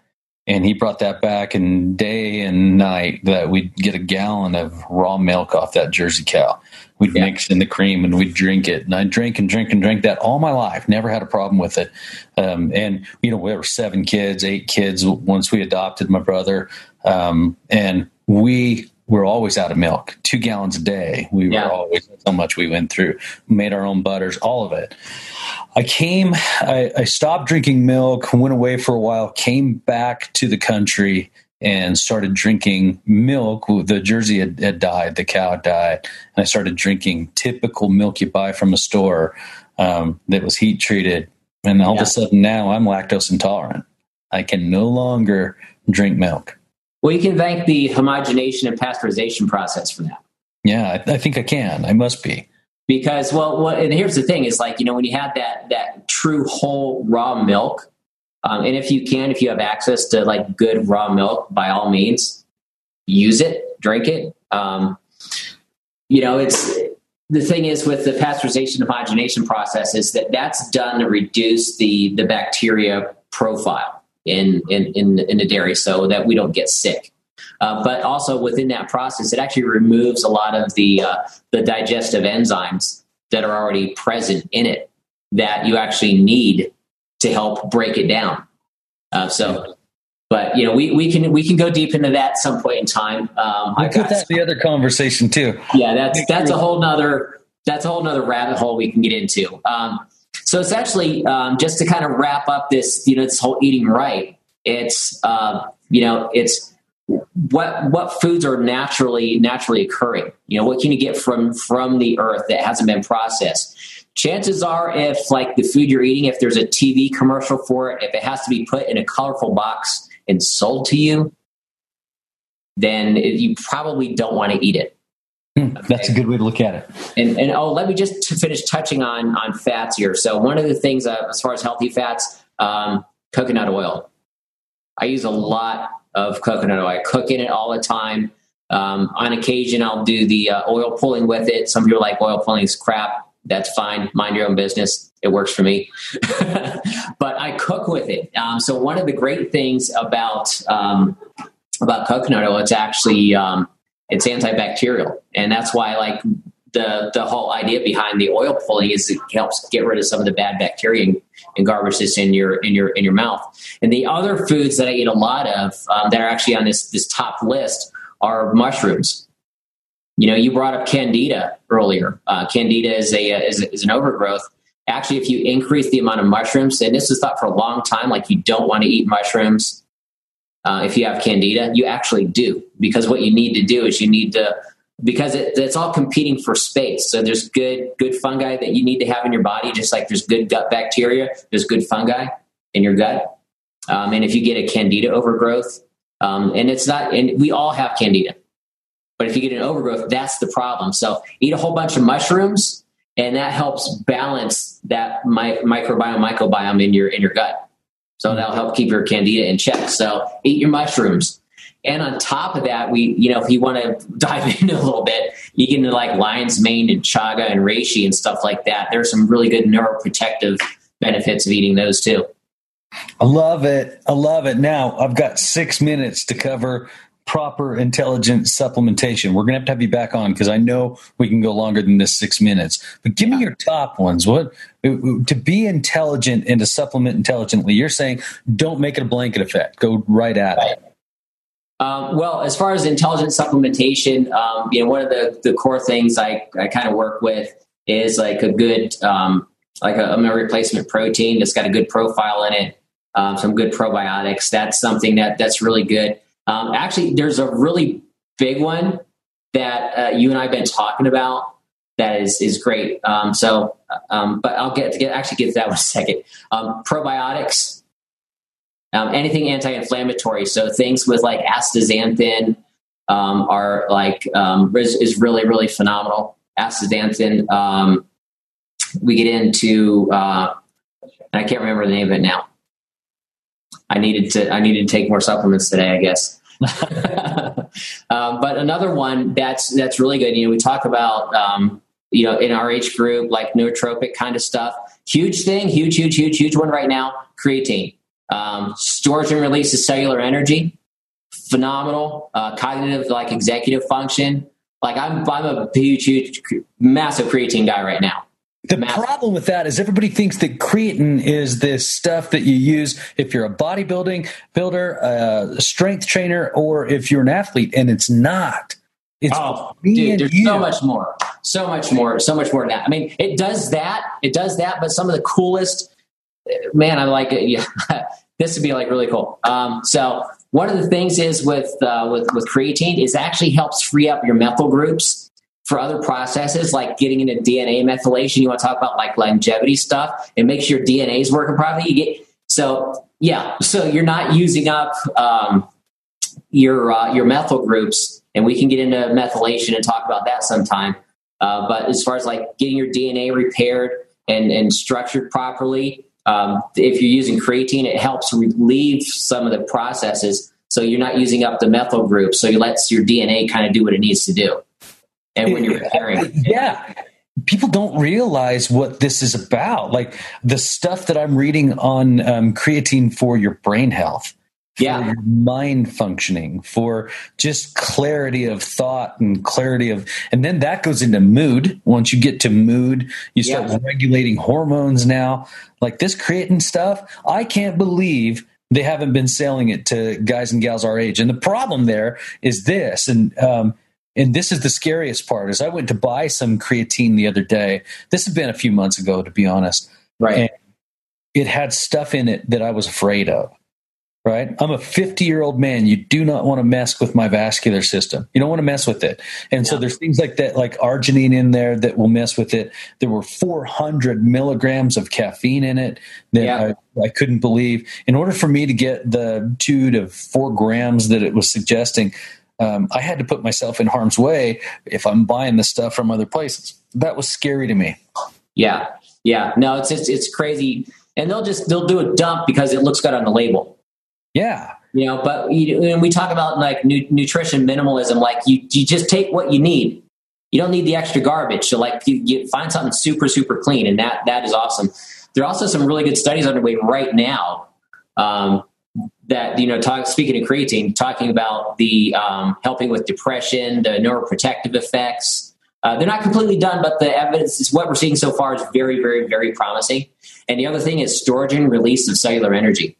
And he brought that back, and day and night that we'd get a gallon of raw milk off that Jersey cow. We'd yeah. mix in the cream and we'd drink it. And I drank and drink and drank that all my life. Never had a problem with it. Um, and, you know, we were seven kids, eight kids once we adopted my brother. Um, and we were always out of milk, two gallons a day. We yeah. were always, that's how much we went through. Made our own butters, all of it. I came, I, I stopped drinking milk, went away for a while, came back to the country and started drinking milk. The Jersey had, had died, the cow died, and I started drinking typical milk you buy from a store um, that was heat treated. And all yeah. of a sudden now I'm lactose intolerant. I can no longer drink milk. Well, you can thank the homogenation and pasteurization process for that. Yeah, I, I think I can. I must be. Because, well, what, and here's the thing is like, you know, when you have that, that true whole raw milk, um, and if you can, if you have access to like good raw milk, by all means, use it, drink it. Um, you know, it's the thing is with the pasteurization homogenation process is that that's done to reduce the, the bacteria profile in, in, in, in the dairy so that we don't get sick. Uh, but also within that process, it actually removes a lot of the uh, the digestive enzymes that are already present in it that you actually need to help break it down. Uh, so But, you know, we, we can we can go deep into that at some point in time. Um, I put that in the other conversation, too. Yeah, that's that's a whole nother that's a whole nother rabbit hole we can get into. Um, so it's actually um, just to kind of wrap up this, you know, this whole eating right. It's, uh, you know, it's what what foods are naturally naturally occurring. You know, what can you get from from the earth that hasn't been processed? Chances are, if like the food you're eating, if there's a T V commercial for it, if it has to be put in a colorful box and sold to you, then it, you probably don't want to eat it. Okay? That's a good way to look at it. And, and oh, let me just t- finish touching on on fats here. So one of the things, uh, as far as healthy fats, um, coconut oil. I use a lot of coconut oil. I cook in it all the time. Um, on occasion, I'll do the uh, oil pulling with it. Some people are like, oil pulling is crap. That's fine. Mind your own business. It works for me. But I cook with it. Um, so one of the great things about um, about coconut oil, it's actually um, it's antibacterial, and that's why like the the whole idea behind the oil pulling is it helps get rid of some of the bad bacteria and garbage that's in your in your in your mouth. And the other foods that I eat a lot of um, that are actually on this this top list are mushrooms. You know, you brought up candida earlier. Uh, candida is a, is a is an overgrowth. Actually, if you increase the amount of mushrooms, and this was thought for a long time, like you don't want to eat mushrooms uh, if you have candida, you actually do. Because what you need to do is you need to, because it, it's all competing for space. So there's good good fungi that you need to have in your body, just like there's good gut bacteria, there's good fungi in your gut. Um, and if you get a candida overgrowth, um, and it's not, and we all have candida. But if you get an overgrowth, that's the problem. So eat a whole bunch of mushrooms, and that helps balance that my, microbiome, microbiome in your in your gut. So that'll help keep your candida in check. So eat your mushrooms. And on top of that, we, you know, if you want to dive into a little bit, you get into like lion's mane and chaga and reishi and stuff like that. There's some really good neuroprotective benefits of eating those too. I love it. I love it. Now I've got six minutes to cover proper intelligent supplementation. We're going to have to have you back on because I know we can go longer than this six minutes. But give yeah. me your top ones. What to be intelligent and to supplement intelligently? You're saying don't make it a blanket effect. Go right at right. it. Um, well, as far as intelligent supplementation, um, you know, one of the, the core things I, I kind of work with is like a good um, like a, a meal replacement protein that's got a good profile in it. Um, some good probiotics. That's something that that's really good. Um, actually, there's a really big one that uh, you and I have been talking about that is is great. Um, so, um, but I'll get, get actually get to that one in a second. Um, probiotics, um, anything anti-inflammatory. So things with like astaxanthin um, are like um, is, is really really phenomenal. Astaxanthin. Um, we get into uh, I can't remember the name of it now. I needed to. I needed to take more supplements today, I guess. um, but another one that's that's really good. You know, we talk about um, you know in our age group like nootropic kind of stuff. Huge thing, huge, huge, huge, huge one right now. Creatine um, stores and releases cellular energy. Phenomenal uh, cognitive, like executive function. Like I'm, I'm a huge, huge, massive creatine guy right now. The problem with that is everybody thinks that creatine is this stuff that you use if you're a bodybuilding builder, a strength trainer, or if you're an athlete, and it's not. It's oh, dude, there's you. so much more, so much more, so much more than that. I mean, it does that, it does that, but some of the coolest, man, I like it. Yeah, this would be like really cool. Um, so one of the things is with uh, with with creatine is it actually helps free up your methyl groups for other processes, like getting into D N A methylation. You want to talk about like longevity stuff. It makes your D N A is working properly. You get, so yeah, so you're not using up um, your uh, your methyl groups, and we can get into methylation and talk about that sometime. Uh, but as far as like getting your D N A repaired and, and structured properly, um, if you're using creatine, it helps relieve some of the processes. So you're not using up the methyl groups. So you let your D N A kind of do what it needs to do. And when you're preparing, yeah, people don't realize what this is about. Like the stuff that I'm reading on um, creatine for your brain health, for yeah. your mind functioning, for just clarity of thought and clarity of, and then that goes into mood. Once you get to mood, you start yeah. regulating hormones now. Like this creatine stuff, I can't believe they haven't been selling it to guys and gals our age. And the problem there is this, and um, and this is the scariest part, is I went to buy some creatine the other day. This had been a few months ago, to be honest. Right. And it had stuff in it that I was afraid of, right? I'm a fifty-year-old man. You do not want to mess with my vascular system. You don't want to mess with it. And yeah. so there's things like that, like arginine in there that will mess with it. There were four hundred milligrams of caffeine in it that yeah. I, I couldn't believe. In order for me to get the two to four grams that it was suggesting, um, I had to put myself in harm's way if I'm buying the stuff from other places. That was scary to me. Yeah. Yeah. No, it's, it's, it's crazy. And they'll just, they'll do a dump because it looks good on the label. Yeah. You know, but you, when we talk about like nu- nutrition minimalism, like you, you just take what you need. You don't need the extra garbage. So like you, you find something super, super clean. And that, that is awesome. There are also some really good studies underway right now um, that, you know, talk, speaking of creatine, talking about the um, helping with depression, the neuroprotective effects. Uh, they're not completely done, but the evidence is what we're seeing so far is very, very, very promising. And the other thing is storage and release of cellular energy.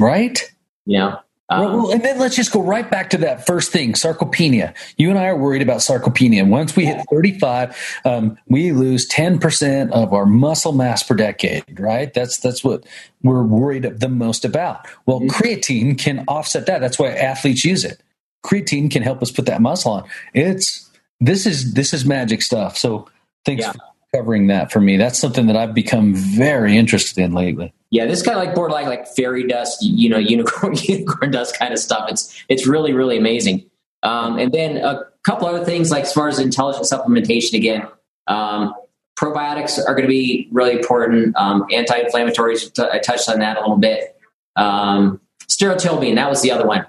Right? Yeah. Um, well, well, and then let's just go right back to that first thing, sarcopenia. You and I are worried about sarcopenia. Once we hit thirty-five, um, we lose ten percent of our muscle mass per decade, right? That's that's what we're worried the most about. Well, mm-hmm. creatine can offset that. That's why athletes use it. Creatine can help us put that muscle on. It's... This is this is magic stuff. So thanks yeah. for covering that for me. That's something that I've become very interested in lately. Yeah, this is kind of like borderline like fairy dust, you know, unicorn unicorn dust kind of stuff. It's it's really really amazing. Um, and then a couple other things like as far as intelligent supplementation again, um, probiotics are going to be really important. Um, anti-inflammatories, t- I touched on that a little bit. Um, Stereotilbine, that was the other one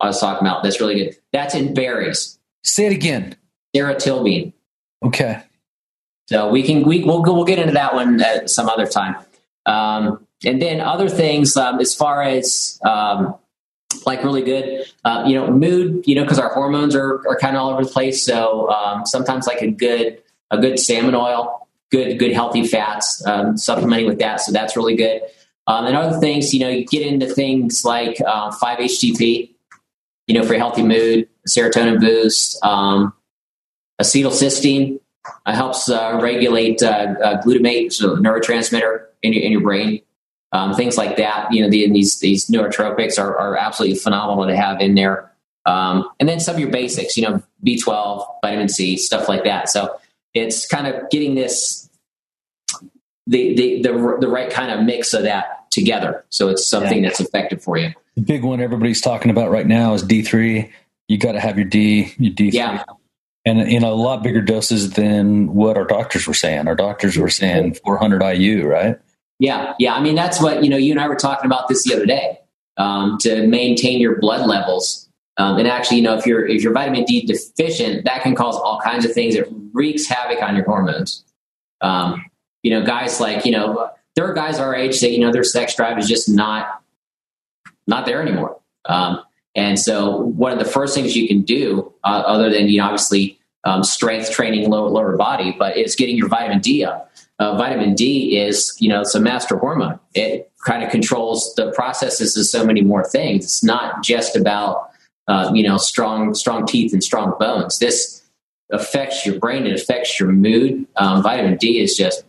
I was talking about. That's really good. That's in berries. Say it again. Stereotilbine. Okay. So we can, we, we'll, we'll get into that one at some other time. Um, and then other things um, as far as um, like really good, uh, you know, mood, you know, cause our hormones are, are kind of all over the place. So um, sometimes like a good, a good salmon oil, good, good healthy fats, um, supplementing with that. So that's really good. Um, and other things, you know, you get into things like uh, five H T P, you know, for a healthy mood, serotonin boost, um, acetylcysteine uh, helps uh, regulate uh, uh, glutamate, so neurotransmitter in your in your brain. Um, things like that, you know, the, these these nootropics are, are absolutely phenomenal to have in there. Um, and then some of your basics, you know, B twelve, vitamin C, stuff like that. So it's kind of getting this the the the, the right kind of mix of that together. So it's something yeah. that's effective for you. The big one everybody's talking about right now is D three. You got to have your D, your D three. Yeah. And in a lot bigger doses than what our doctors were saying. Our doctors were saying four hundred I U, right? Yeah. Yeah. I mean, that's what, you know, you and I were talking about this the other day, um, to maintain your blood levels. Um, and actually, you know, if you're, if you're vitamin D deficient, that can cause all kinds of things. It wreaks havoc on your hormones. Um, you know, guys like, you know, there are guys our age that, you know, their sex drive is just not, not there anymore. Um, and so one of the first things you can do, uh, other than, you know, obviously, Um, strength training, lower, lower body, but it's getting your vitamin D up. Uh, vitamin D is, you know, it's a master hormone. It kind of controls the processes of so many more things. It's not just about, uh, you know, strong, strong teeth and strong bones. This affects your brain. It affects your mood. Um, vitamin D is just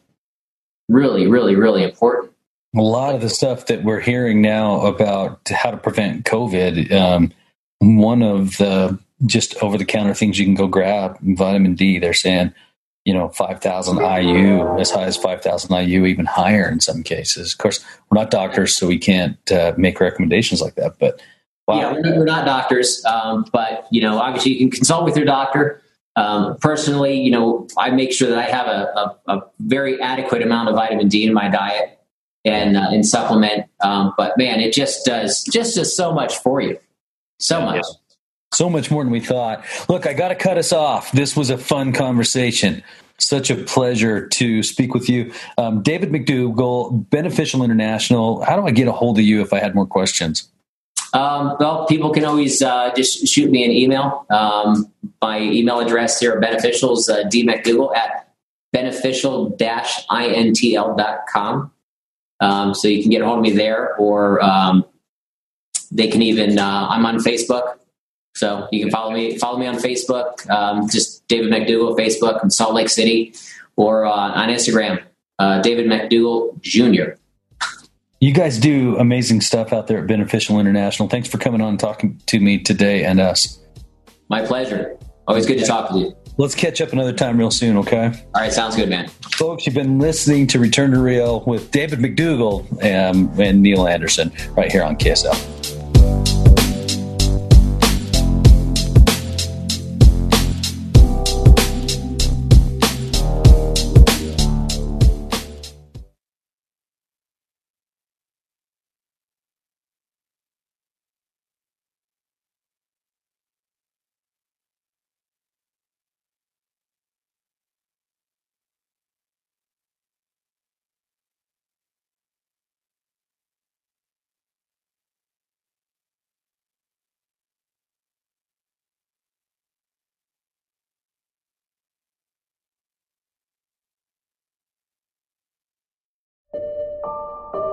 really, really, really important. A lot of the stuff that we're hearing now about how to prevent COVID, um, one of the just over-the-counter things you can go grab, vitamin D, they're saying, you know, five thousand I U, as high as five thousand I U, even higher in some cases. Of course, we're not doctors, so we can't uh, make recommendations like that. But wow. Yeah, we're not doctors, um, but, you know, obviously you can consult with your doctor. Um, personally, you know, I make sure that I have a, a, a very adequate amount of vitamin D in my diet and, uh, and supplement. Um, but, man, it just does just does so much for you. So much. Yeah. So much more than we thought. Look, I got to cut us off. This was a fun conversation. Such a pleasure to speak with you. Um, David McDougall, Beneficial International. How do I get a hold of you if I had more questions? Um, well, people can always uh, just shoot me an email. Um, my email address here at Beneficial is uh, dmcdougall at beneficial dash intl dot com. Um, so you can get a hold of me there or um, they can even, uh, I'm on Facebook. So you can follow me, follow me on Facebook. Um, just David McDougall, Facebook in Salt Lake City, or uh, on Instagram, uh, David McDougall Junior You guys do amazing stuff out there at Beneficial International. Thanks for coming on and talking to me today and us. My pleasure. Always good to talk to you. Let's catch up another time real soon, okay? All right, sounds good, man. Folks, you've been listening to Return to Real with David McDougall and, and Neil Anderson right here on K S L.